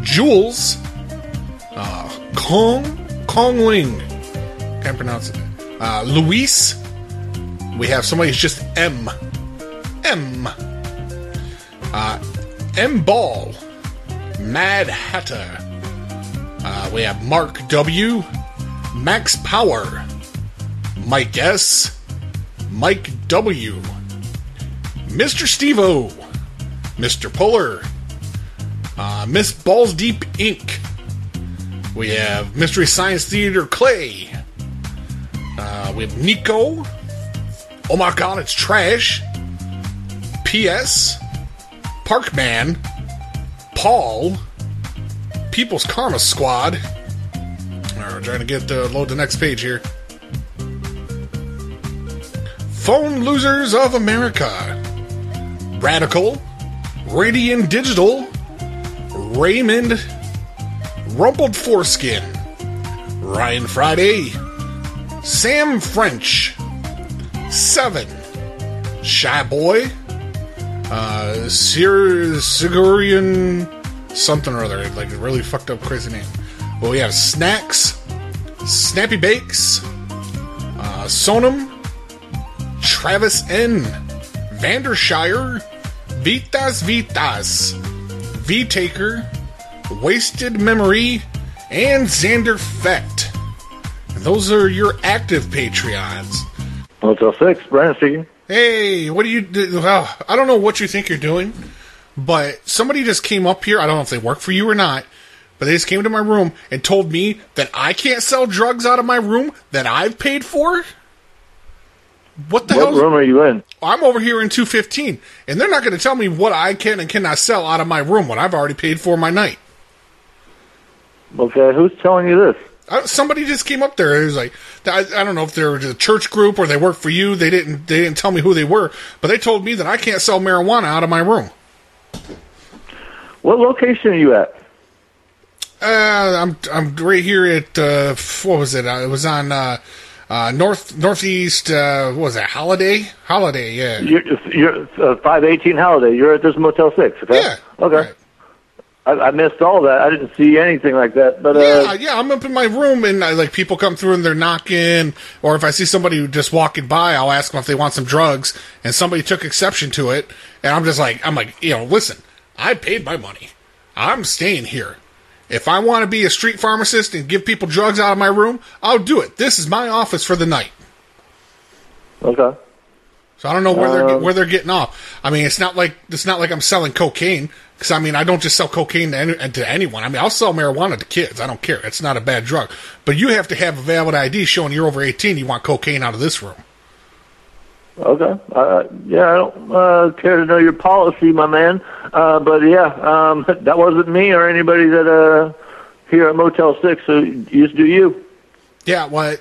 Jules, uh, Kong, Kongling, can't pronounce it, uh, Luis, we have somebody who's just M, M, uh, M Ball, Mad Hatter, uh, we have Mark W, Max Power, Mike S, Mike W, Mister Steve-O, Mister Puller, uh, Miss Balls Deep Incorporated, We have Mystery Science Theater Clay. Uh, we have Nico. Oh my god, it's trash. P S. Parkman. Paul. People's Karma Squad. Alright, we're trying to get the, load the next page here. Phone Losers of America. Radical. Radiant Digital. Raymond. Rumpled Foreskin. Ryan Friday. Sam French. Seven. Shy Boy. Uh, Sir Sigurian something or other. Like a really fucked up crazy name. Well, we have Snacks. Snappy Bakes. Uh, Sonam. Travis N. Vandershire. Vitas Vitas. V-Taker. Wasted Memory, and Xander Fett. And those are your active Patreons. Hotel six, Brian speaking. Hey, what do you do? Well, I don't know what you think you're doing, but somebody just came up here. I don't know if they work for you or not, but they just came to my room and told me that I can't sell drugs out of my room that I've paid for. What the hell? What room are you in? I'm over here in two fifteen, and they're not going to tell me what I can and cannot sell out of my room when I've already paid for my night. Okay, who's telling you this? I, somebody just came up there. It was like, I, I don't know if they were a church group or they work for you. They didn't. They didn't tell me who they were, but they told me that I can't sell marijuana out of my room. What location are you at? Uh, I'm I'm right here at uh, what was it? It was on uh, uh, north northeast. Uh, what was that? Holiday, Holiday. Yeah, you're, you're uh, five eighteen Holiday. You're at this Motel Six. Okay? Yeah. Okay. Right. I, I missed all that. I didn't see anything like that. But yeah, uh, yeah, I'm up in my room, and I, like people come through and they're knocking, or if I see somebody just walking by, I'll ask them if they want some drugs, and somebody took exception to it, and I'm just like, I'm like, you know, listen, I paid my money. I'm staying here. If I want to be a street pharmacist and give people drugs out of my room, I'll do it. This is my office for the night. Okay. So I don't know where um, they're where they're getting off. I mean, it's not like it's not like I'm selling cocaine. Because, I mean, I don't just sell cocaine to, any, to anyone. I mean, I'll sell marijuana to kids. I don't care. It's not a bad drug. But you have to have a valid I D showing you're over eighteen. You want cocaine out of this room. Okay. Uh, yeah, I don't uh, care to know your policy, my man. Uh, but, yeah, um, that wasn't me or anybody that uh, here at Motel six. So you just do you. Yeah, well, it,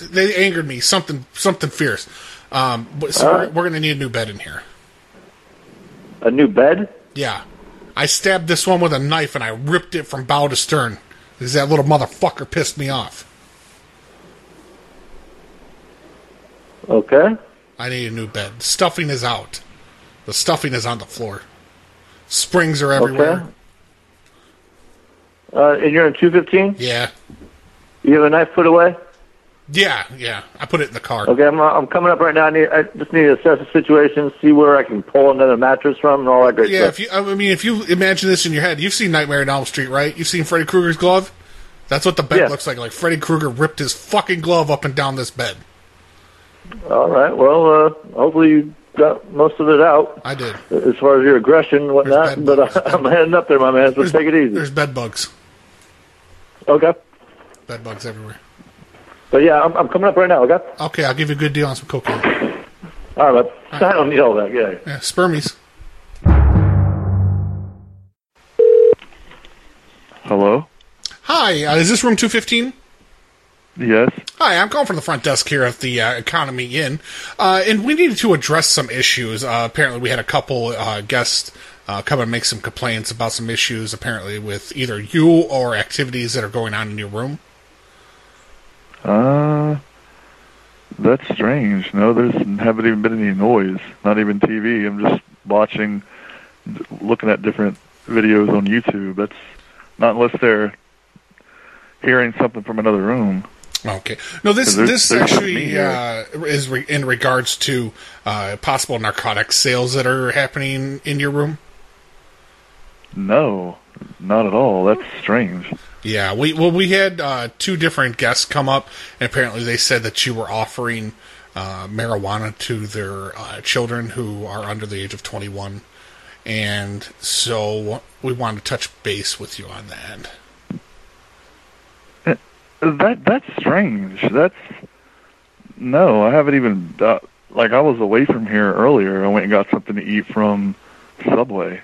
they angered me. Something something fierce. Um, but so All right. we're, we're going to need a new bed in here. A new bed? Yeah. I stabbed this one with a knife, and I ripped it from bow to stern. Because that little motherfucker pissed me off. Okay. I need a new bed. The stuffing is out. The stuffing is on the floor. Springs are everywhere. Okay. Uh, and you're in two fifteen? Yeah. You have a knife put away? Yeah, yeah. I put it in the car. Okay, I'm, uh, I'm coming up right now. I, need, I just need to assess the situation, see where I can pull another mattress from, and all that great yeah, stuff. Yeah, I mean, if you imagine this in your head, you've seen Nightmare on Elm Street, right? You've seen Freddy Krueger's glove? That's what the bed yeah. looks like. Like, Freddy Krueger ripped his fucking glove up and down this bed. All right, well, uh, hopefully you got most of it out. I did. As far as your aggression and whatnot, but I, I'm heading up there, my man, so there's, take it easy. There's bed bugs. Okay. Bed bugs everywhere. But yeah, I'm, I'm coming up right now, okay? Okay, I'll give you a good deal on some cocaine. All right, but right. I don't need all that, yeah. Yeah, spermies. Hello? Hi, uh, is this room two fifteen? Yes. Hi, I'm calling from the front desk here at the uh, Economy Inn, uh, and we needed to address some issues. Uh, apparently we had a couple uh, guests uh, come and make some complaints about some issues, apparently, with either you or activities that are going on in your room. Uh, that's strange. No, there's haven't even been any noise. Not even T V. I'm just watching, looking at different videos on YouTube. That's not unless they're hearing something from another room. Okay. No, this there's, this there's actually uh, is re- in regards to uh, possible narcotic sales that are happening in your room. No, not at all. That's strange. Yeah, we well we had uh, two different guests come up, and apparently they said that you were offering uh, marijuana to their uh, children who are under the age of twenty-one, and so we wanted to touch base with you on that. That that's strange. That's no, I haven't even uh, like I was away from here earlier. I went and got something to eat from Subway.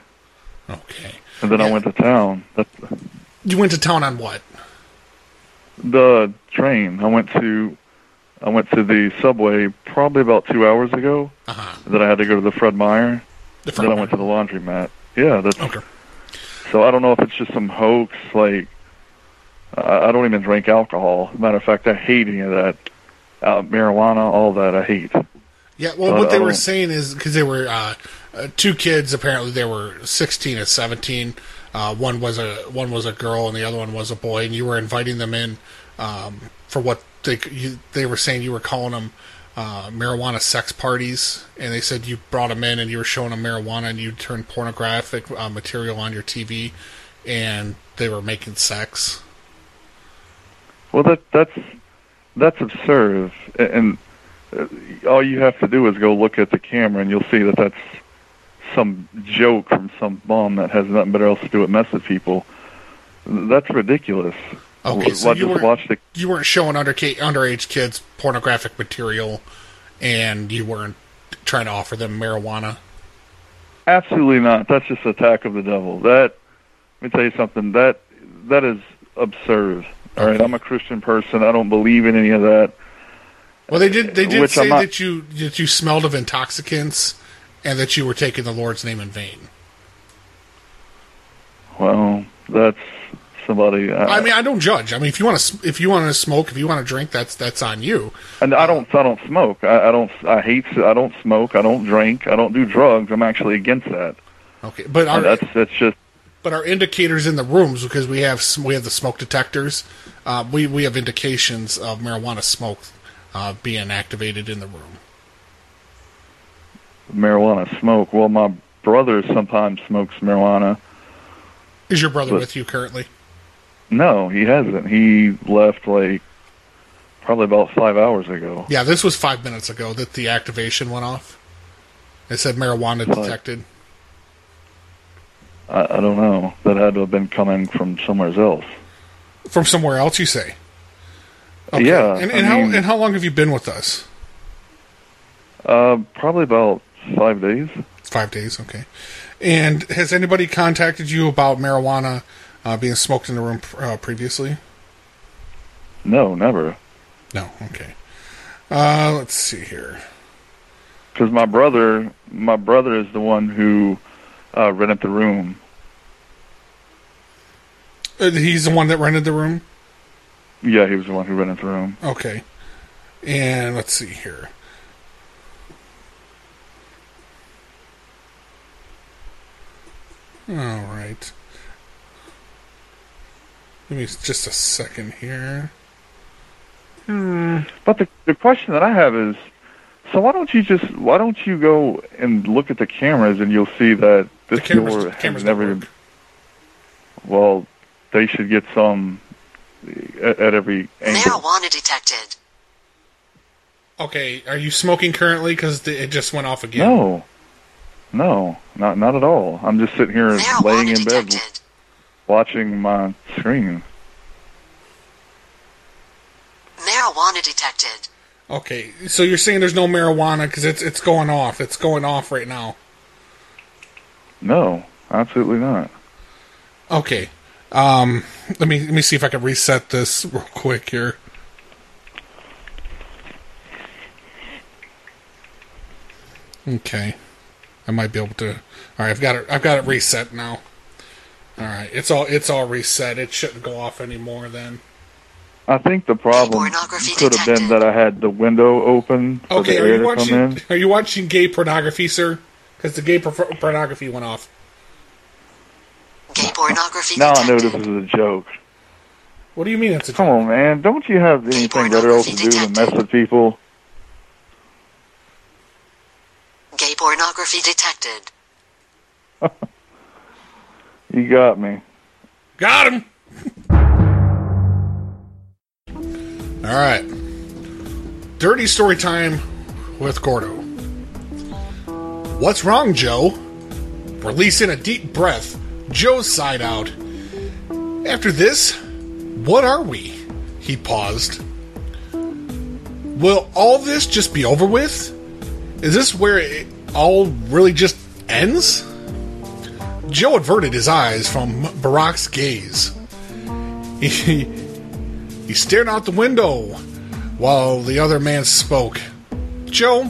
Okay. And then yeah. I went to town. That's, you went to town on what? The train. I went to I went to the Subway probably about two hours ago. Uh-huh. Then I had to go to the Fred Meyer. The Fred then Meyer. I went to the laundromat. Yeah. That's, okay. So I don't know if it's just some hoax. Like I, I don't even drink alcohol. Matter of fact, I hate any of that. Uh, marijuana, all that I hate. Yeah. Well, so what I, they I were saying is because they were uh, uh, two kids. Apparently, they were sixteen and seventeen. Uh, one was a one was a girl, and the other one was a boy. And you were inviting them in um, for what they you, they were saying. You were calling them uh, marijuana sex parties, and they said you brought them in, and you were showing them marijuana, and you turned pornographic uh, material on your T V, and they were making sex. Well, that that's that's absurd, and, and all you have to do is go look at the camera, and you'll see that that's some joke from some bum that has nothing better else to do with mess with people. That's ridiculous. Okay, so you weren't, watch the... you weren't showing under underage kids pornographic material, and you weren't trying to offer them marijuana? Absolutely not. That's just attack of the devil. That, let me tell you something, that that is absurd. All right, I'm a Christian person. I don't believe in any of that. Well, they did. They did say not, that you that you smelled of intoxicants and that you were taking the Lord's name in vain. Well, that's somebody. Uh, I mean, I don't judge. I mean, if you want to, if you want to smoke, if you want to drink, that's that's on you. And I don't. I don't smoke. I, I don't. I hate. I don't smoke. I don't drink. I don't do drugs. I'm actually against that. Okay, but our, that's that's just. But our indicators in the rooms, because we have we have the smoke detectors, uh, we we have indications of marijuana smoke uh, being activated in the room. Marijuana smoke. Well, my brother sometimes smokes marijuana. Is your brother but, with you currently? No, he hasn't. He left like probably about five hours ago. Yeah, this was five minutes ago that the activation went off. It said marijuana detected. Like, I don't know. That had to have been coming from somewhere else. From somewhere else, you say? Okay. Yeah. And, and, how, mean, and how long have you been with us? Uh, probably about five days. Five days, okay. And has anybody contacted you about marijuana uh, being smoked in the room uh, previously? No, never. No, okay. Uh, let's see here. Because my brother, my brother is the one who... Uh, rented the room. Uh, he's the one that rented the room? Yeah, he was the one who rented the room. Okay. And let's see here. All right. Give me just a second here. Hmm. But the, the question that I have is, so why don't you just, why don't you go and look at the cameras and you'll see that this the cameras, door has never, well, they should get some at, at every angle. Marijuana detected. Okay, are you smoking currently? Because it just went off again. No, no, not not at all. I'm just sitting here marijuana laying in detected. Bed watching my screen. Marijuana detected. Okay, so you're saying there's no marijuana because it's it's going off. It's going off right now. No, absolutely not. Okay, um, let me let me see if I can reset this real quick here. Okay, I might be able to. All right, I've got it. I've got it reset now. All right, it's all it's all reset. It shouldn't go off anymore then. I think the problem could have been that I had the window open for okay, the air are you to watching, come in. Are you watching gay pornography, sir? Because the gay pornography went off. Gay pornography now detected. I know this is a joke. What do you mean it's a joke? Come on, man. Don't you have gay anything better else to do detected. Than mess with people? Gay pornography detected. You got me. Got him! All right, dirty story time with Gordo. What's wrong, Joe? Releasing a deep breath, Joe's side out. After this, what are we? He paused. Will all this just be over with? Is this where it all really just ends? Joe averted his eyes from Barack's gaze. He, he stared out the window while the other man spoke. Joe,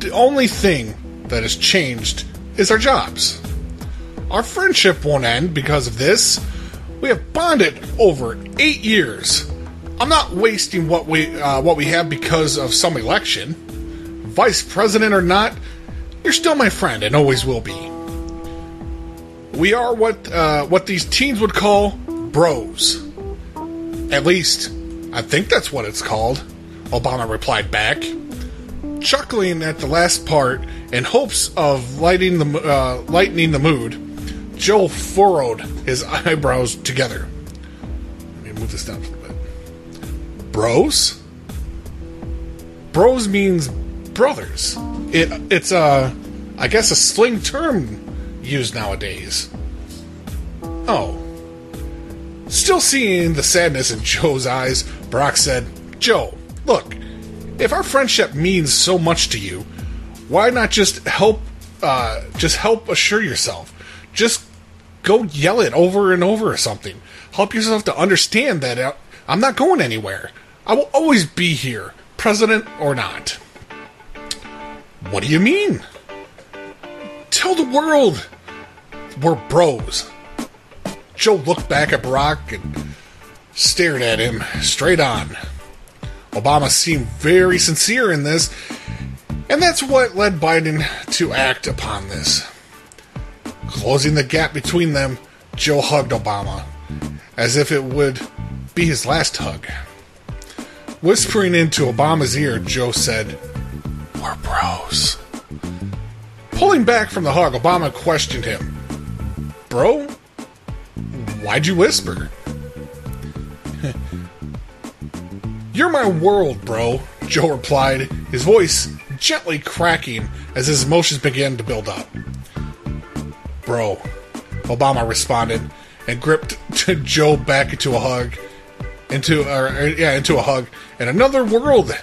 the only thing that has changed is our jobs. Our friendship won't end because of this. We have bonded over eight years. I'm not wasting what we uh, what we have because of some election. Vice president or not, you're still my friend and always will be. We are what uh, what these teens would call bros. At least, I think that's what it's called, Obama replied back, chuckling at the last part in hopes of lighting the, uh, lightening the mood. Joel furrowed his eyebrows together. Let me move this down a little bit. Bros? Bros means brothers. It It's, a, I guess, a slang term used nowadays. Oh. Still seeing the sadness in Joe's eyes, Brock said, Joe, look, if our friendship means so much to you, why not just help, uh, just help assure yourself? Just go yell it over and over or something. Help yourself to understand that I'm not going anywhere. I will always be here, president or not. What do you mean? Tell the world we're bros. Joe looked back at Barack and stared at him straight on. Obama seemed very sincere in this, and that's what led Biden to act upon this. Closing the gap between them, Joe hugged Obama, as if it would be his last hug. Whispering into Obama's ear, Joe said, "We're bros." Pulling back from the hug, Obama questioned him, "Bro? Why'd you whisper?" "You're my world, bro," Joe replied, his voice gently cracking as his emotions began to build up. "Bro," Obama responded, and gripped Joe back into a hug, into or, yeah, into a hug. In another world,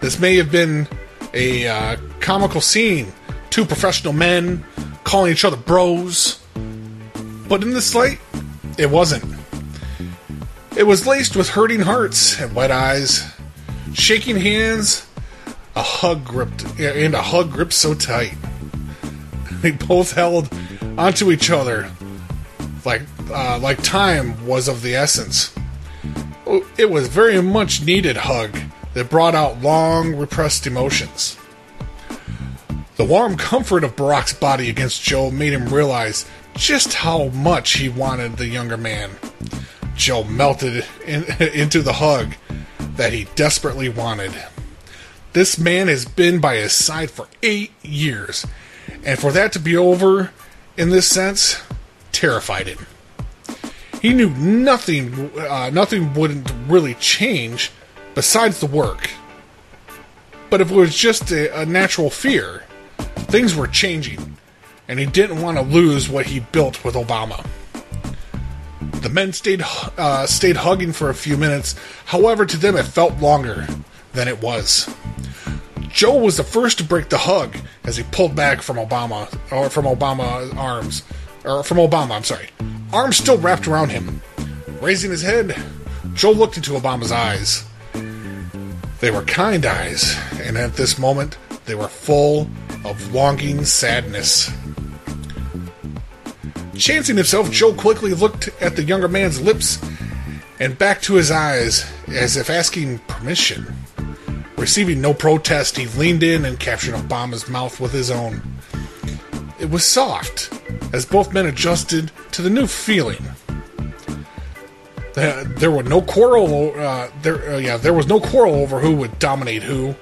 this may have been a uh, comical scene, two professional men calling each other bros, but in this light, it wasn't. It was laced with hurting hearts and wet eyes, shaking hands, a hug gripped, and a hug gripped so tight. They both held onto each other like uh, like time was of the essence. It was a very much needed hug that brought out long repressed emotions. The warm comfort of Barack's body against Joe made him realize just how much he wanted the younger man. Joe melted in, into the hug that he desperately wanted. This man has been by his side for eight years, and for that to be over in this sense terrified him. He knew nothing, uh, nothing wouldn't really change besides the work. But if it was just a, a natural fear, things were changing, and he didn't want to lose what he built with Obama. The men stayed uh, stayed hugging for a few minutes. However, to them it felt longer than it was. Joe was the first to break the hug as he pulled back from Obama, or from Obama's arms, or from Obama. I'm sorry, arms still wrapped around him. Raising his head, Joe looked into Obama's eyes. They were kind eyes, and at this moment, they were full of longing sadness. Chancing himself, Joe quickly looked at the younger man's lips and back to his eyes as if asking permission. Receiving no protest, he leaned in and captured Obama's mouth with his own. It was soft, as both men adjusted to the new feeling. Uh, there were no quarrel. Uh, there, uh, yeah, there was no quarrel over who would dominate who,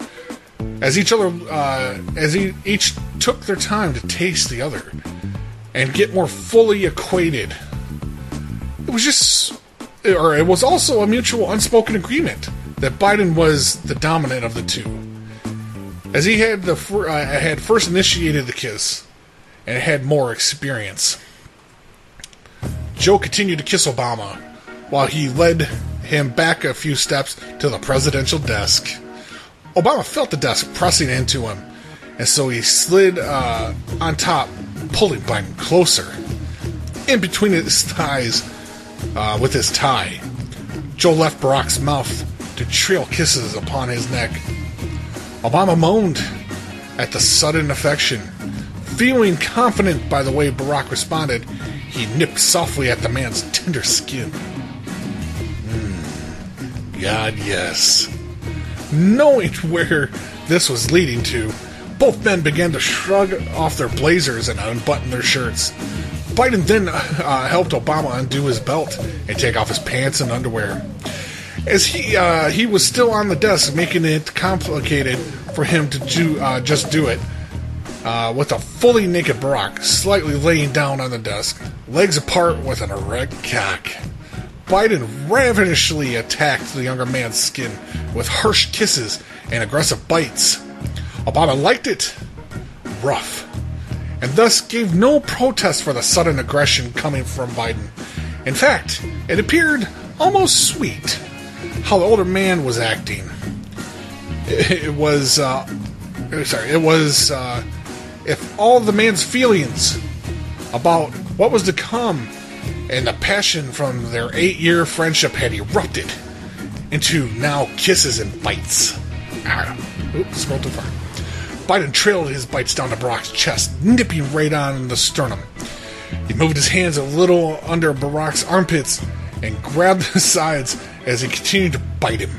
as each other, uh, as e- each took their time to taste the other and get more fully acquainted. It was just, or it was also a mutual unspoken agreement that Biden was the dominant of the two, as he had the fir- uh, had first initiated the kiss and had more experience. Joe continued to kiss Obama while he led him back a few steps to the presidential desk. Obama felt the desk pressing into him, and so he slid uh, on top, pulling Biden closer. In between his thighs uh, with his tie, Joe left Barack's mouth to trail kisses upon his neck. Obama moaned at the sudden affection. Feeling confident by the way Barack responded, he nipped softly at the man's tender skin. Mm, God, yes. Knowing where this was leading to, both men began to shrug off their blazers and unbutton their shirts. Biden then uh, helped Obama undo his belt and take off his pants and underwear. As he uh, he was still on the desk, making it complicated for him to do uh, just do it, uh, with a fully naked Barack slightly laying down on the desk, legs apart with an erect cock. Biden ravenously attacked the younger man's skin with harsh kisses and aggressive bites. Obama liked it rough, and thus gave no protest for the sudden aggression coming from Biden. In fact, it appeared almost sweet how the older man was acting. It, it was, uh, sorry, it was, uh, if all the man's feelings about what was to come and the passion from their eight-year friendship had erupted into now kisses and bites. Ah, oops, scroll too far. Biden trailed his bites down to Barack's chest, nipping right on the sternum. He moved his hands a little under Barack's armpits and grabbed his sides as he continued to bite him.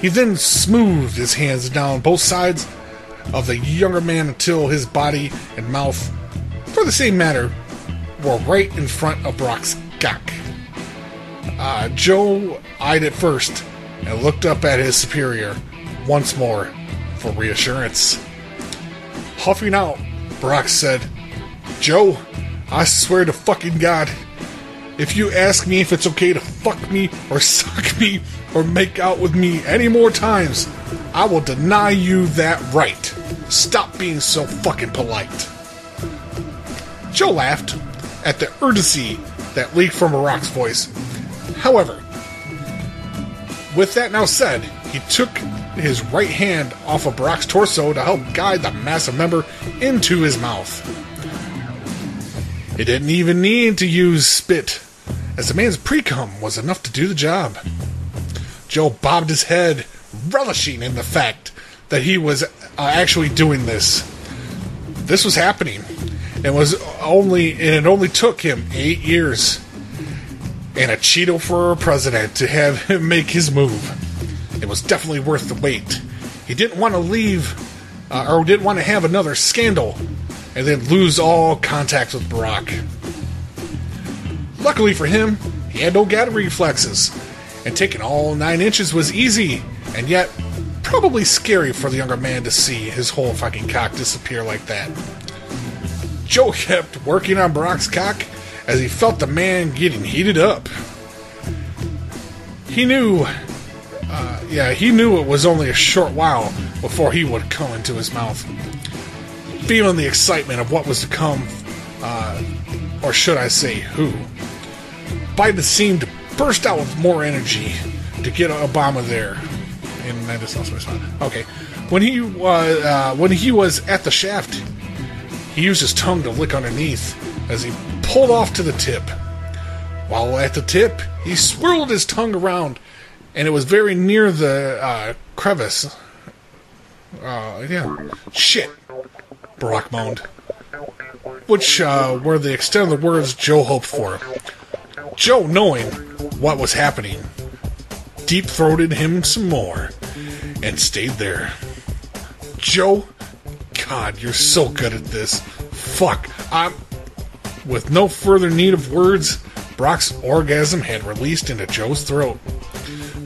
He then smoothed his hands down both sides of the younger man until his body and mouth, for the same matter, were right in front of Barack's cock. Uh, Joe eyed it first and looked up at his superior once more for reassurance. Huffing out, Barack said, "Joe, I swear to fucking God, if you ask me if it's okay to fuck me or suck me or make out with me any more times, I will deny you that right. Stop being so fucking polite." Joe laughed at the urgency that leaked from Barack's voice. However, with that now said, he took his right hand off of Barack's torso to help guide the massive member into his mouth. He didn't even need to use spit, as the man's pre-cum was enough to do the job. Joe bobbed his head, relishing in the fact that he was uh, actually doing this. This was happening, and was only and it only took him eight years and a Cheeto for a president to have him make his move. It was definitely worth the wait. He didn't want to leave, uh, or didn't want to have another scandal, and then lose all contact with Barack. Luckily for him, he had no gag reflexes, and taking all nine inches was easy, and yet probably scary for the younger man to see his whole fucking cock disappear like that. Joe kept working on Barack's cock as he felt the man getting heated up. He knew... Uh, yeah, he knew it was only a short while before he would come into his mouth. Feeling the excitement of what was to come, uh, or should I say who, Biden seemed to burst out with more energy to get Obama there. And that is also fine. Okay. When he, uh, uh, when he was at the shaft, he used his tongue to lick underneath as he pulled off to the tip. While at the tip, he swirled his tongue around, and it was very near the uh, crevice. Uh, yeah. Shit, Barack moaned. Which uh, were the extent of the words Joe hoped for. Joe, knowing what was happening, deep-throated him some more and stayed there. Joe, God, you're so good at this. Fuck, I'm... With no further need of words, Barack's orgasm had released into Joe's throat,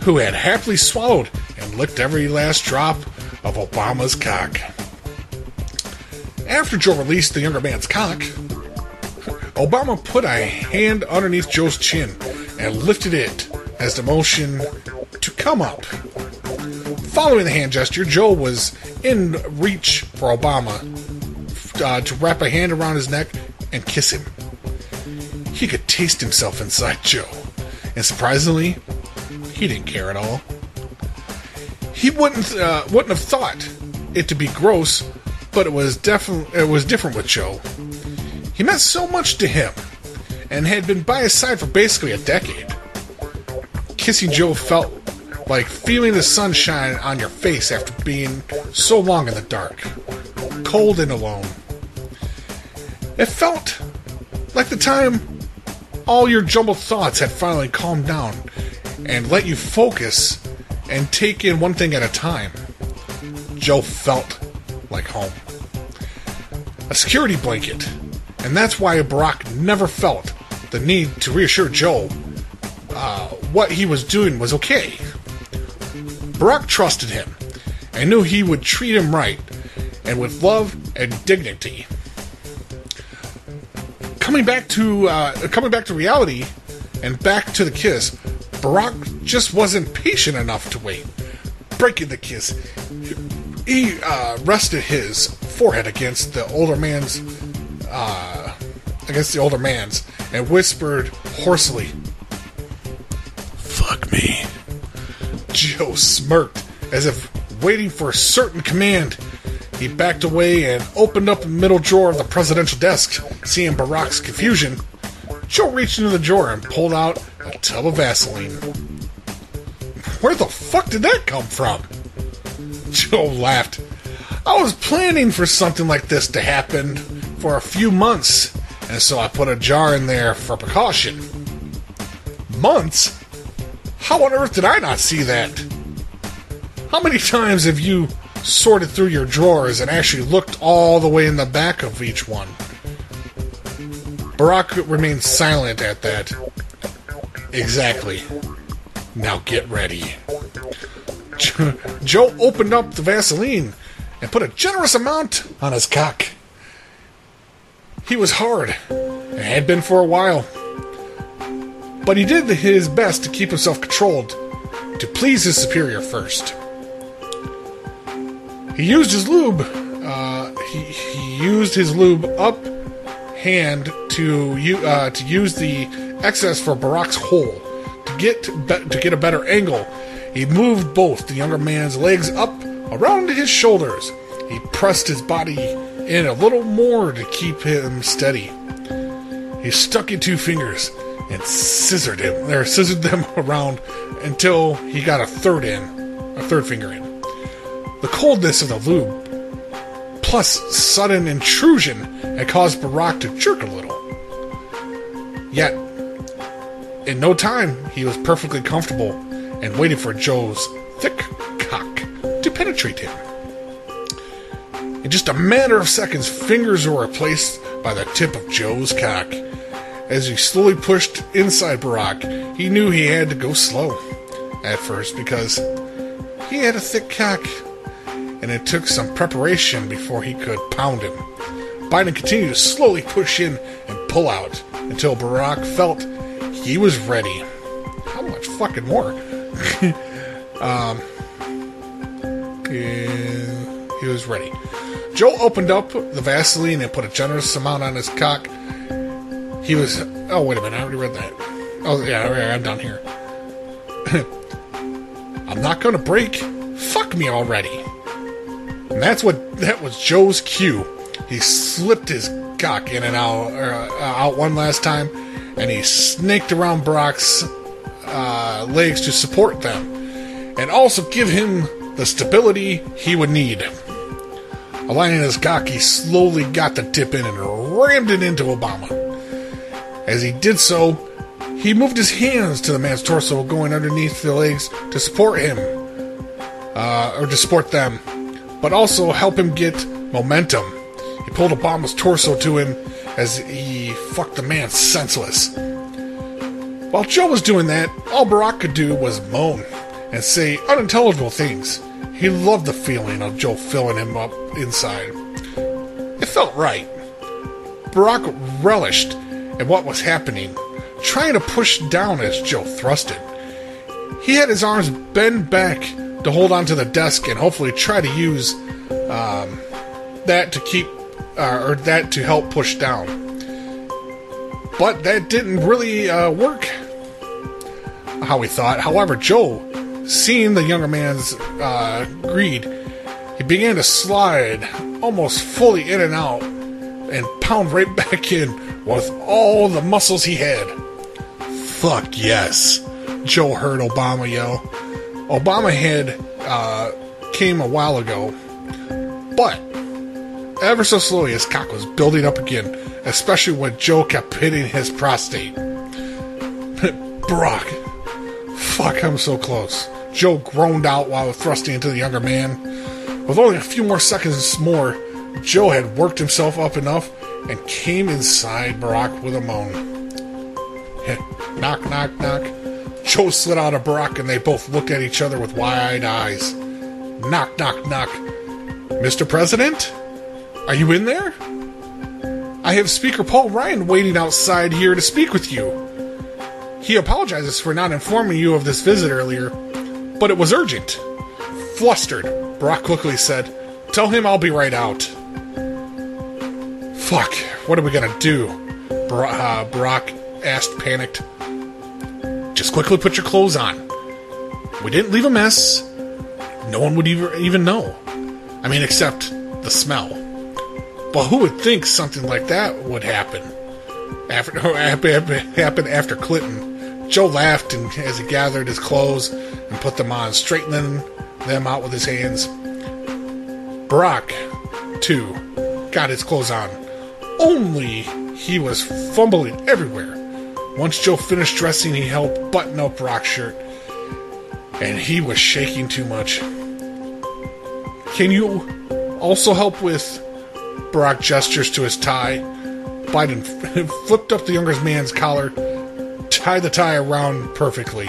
who had happily swallowed and licked every last drop of Obama's cock. After Joe released the younger man's cock, Obama put a hand underneath Joe's chin and lifted it as the motion to come up. Following the hand gesture, Joe was in reach for Obama uh, to wrap a hand around his neck and kiss him. He could taste himself inside Joe, and surprisingly, he didn't care at all. He wouldn't uh, wouldn't have thought it to be gross, but it was definitely it was different with Joe. He meant so much to him, and had been by his side for basically a decade. Kissing Joe felt like feeling the sunshine on your face after being so long in the dark, cold and alone. It felt like the time all your jumbled thoughts had finally calmed down and let you focus and take in one thing at a time. Joe felt like home. A security blanket. And that's why Barack never felt the need to reassure Joe uh, what he was doing was okay. Barack trusted him and knew he would treat him right and with love and dignity. Coming back to uh, coming back to reality and back to the kiss, Barack just wasn't patient enough to wait. Breaking the kiss, he uh, rested his forehead against the older man's. Uh, against the older man's and whispered hoarsely, "Fuck me." Joe smirked as if waiting for a certain command. He backed away and opened up the middle drawer of the presidential desk. Seeing Barack's confusion, Joe reached into the drawer and pulled out a tub of Vaseline. "Where the fuck did that come from?" Joe laughed. "I was planning for something like this to happen for a few months, and so I put a jar in there for precaution." "Months? How on earth did I not see that?" How many times have you sorted through your drawers and actually looked all the way in the back of each one? Barack remained silent at that. "Exactly. Now get ready." Joe opened up the Vaseline and put a generous amount on his cock. He was hard, and had been for a while. But he did his best to keep himself controlled, to please his superior first. He used his lube, uh, he, he used his lube up hand to, uh, to use the excess for Barack's hole. To get, be- to get a better angle, he moved both the younger man's legs up around his shoulders. He pressed his body in a little more to keep him steady. He stuck in two fingers and scissored him, or scissored them around until he got a third in, a third finger in. The coldness of the lube, plus sudden intrusion, had caused Barack to jerk a little. Yet, in no time, he was perfectly comfortable and waited for Joe's thick cock to penetrate him. In just a matter of seconds, fingers were replaced by the tip of Joe's cock. As he slowly pushed inside Barack, he knew he had to go slow at first because he had a thick cock, and it took some preparation before he could pound him. Biden continued to slowly push in and pull out until Barack felt he was ready. How much fucking more? um, yeah, he was ready. Joe opened up the Vaseline and put a generous amount on his cock. He was... Oh, wait a minute. I already read that. Oh, yeah, I'm down here. "I'm not going to break. Fuck me already." And that's what... That was Joe's cue. He slipped his cock in and out, uh, out one last time, and he snaked around Barack's uh, legs to support them, and also give him the stability he would need. Aligning his cock, he slowly got the tip in and rammed it into Obama. As he did so, he moved his hands to the man's torso, going underneath the legs to support him, uh, or to support them, but also help him get momentum. He pulled Obama's torso to him as he fucked the man senseless. While Joe was doing that, all Barack could do was moan and say unintelligible things. He loved the feeling of Joe filling him up inside. It felt right. Barack relished in what was happening, trying to push down as Joe thrusted. He had his arms bend back to hold onto the desk and hopefully try to use um, that to keep uh, or that to help push down. But that didn't really uh, work. how he thought. However, Joe, seeing the younger man's uh, greed, he began to slide almost fully in and out and pound right back in with all the muscles he had. Fuck yes, Joe heard Obama yell. Obama had uh, came a while ago, but ever so slowly his cock was building up again, especially when Joe kept hitting his prostate. Brock, fuck, I'm so close. Joe groaned out while thrusting into the younger man. With only a few more seconds more, Joe had worked himself up enough and came inside Barack with a moan. Knock, knock, knock. Joe slid out of Barack and they both looked at each other with wide eyes. Knock, knock, knock. Mister President? Are you in there? I have Speaker Paul Ryan waiting outside here to speak with you. He apologizes for not informing you of this visit earlier, but it was urgent. Flustered, Barack quickly said, "Tell him I'll be right out." Fuck, what are we gonna do? Bar- uh, Barack asked, panicked. Just quickly put your clothes on. We didn't leave a mess. No one would even, even know. I mean, except the smell. But who would think something like that would happen? After, happen after Clinton. Joe laughed and, as he gathered his clothes and put them on, straightening them out with his hands. Barack, too, got his clothes on. Only he was fumbling everywhere. Once Joe finished dressing, he helped button up Barack's shirt, and he was shaking too much. Can you also help with... Barack gestures to his tie. Biden flipped up the younger man's collar, tied the tie around perfectly.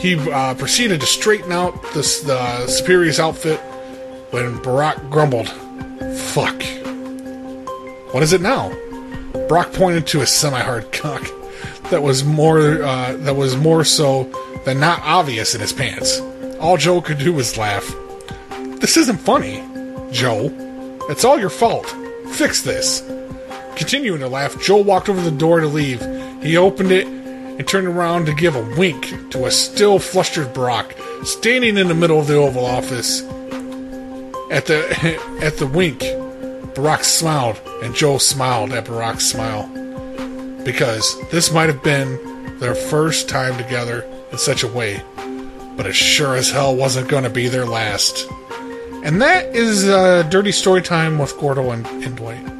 He uh, proceeded to straighten out this, the superior's outfit when Barack grumbled, "Fuck. What is it now?" Barack pointed to a semi-hard cock that was more uh, that was more so than not obvious in his pants. All Joe could do was laugh. "This isn't funny, Joe. It's all your fault. Fix this." Continuing to laugh, Joe walked over the door to leave. He opened it and turned around to give a wink to a still flustered Barack, standing in the middle of the Oval Office. At the at the wink, Barack smiled, and Joe smiled at Barack's smile, because this might have been their first time together in such a way, but it sure as hell wasn't going to be their last. And that is uh, Dirty Story Time with Gordo and, and Dwight.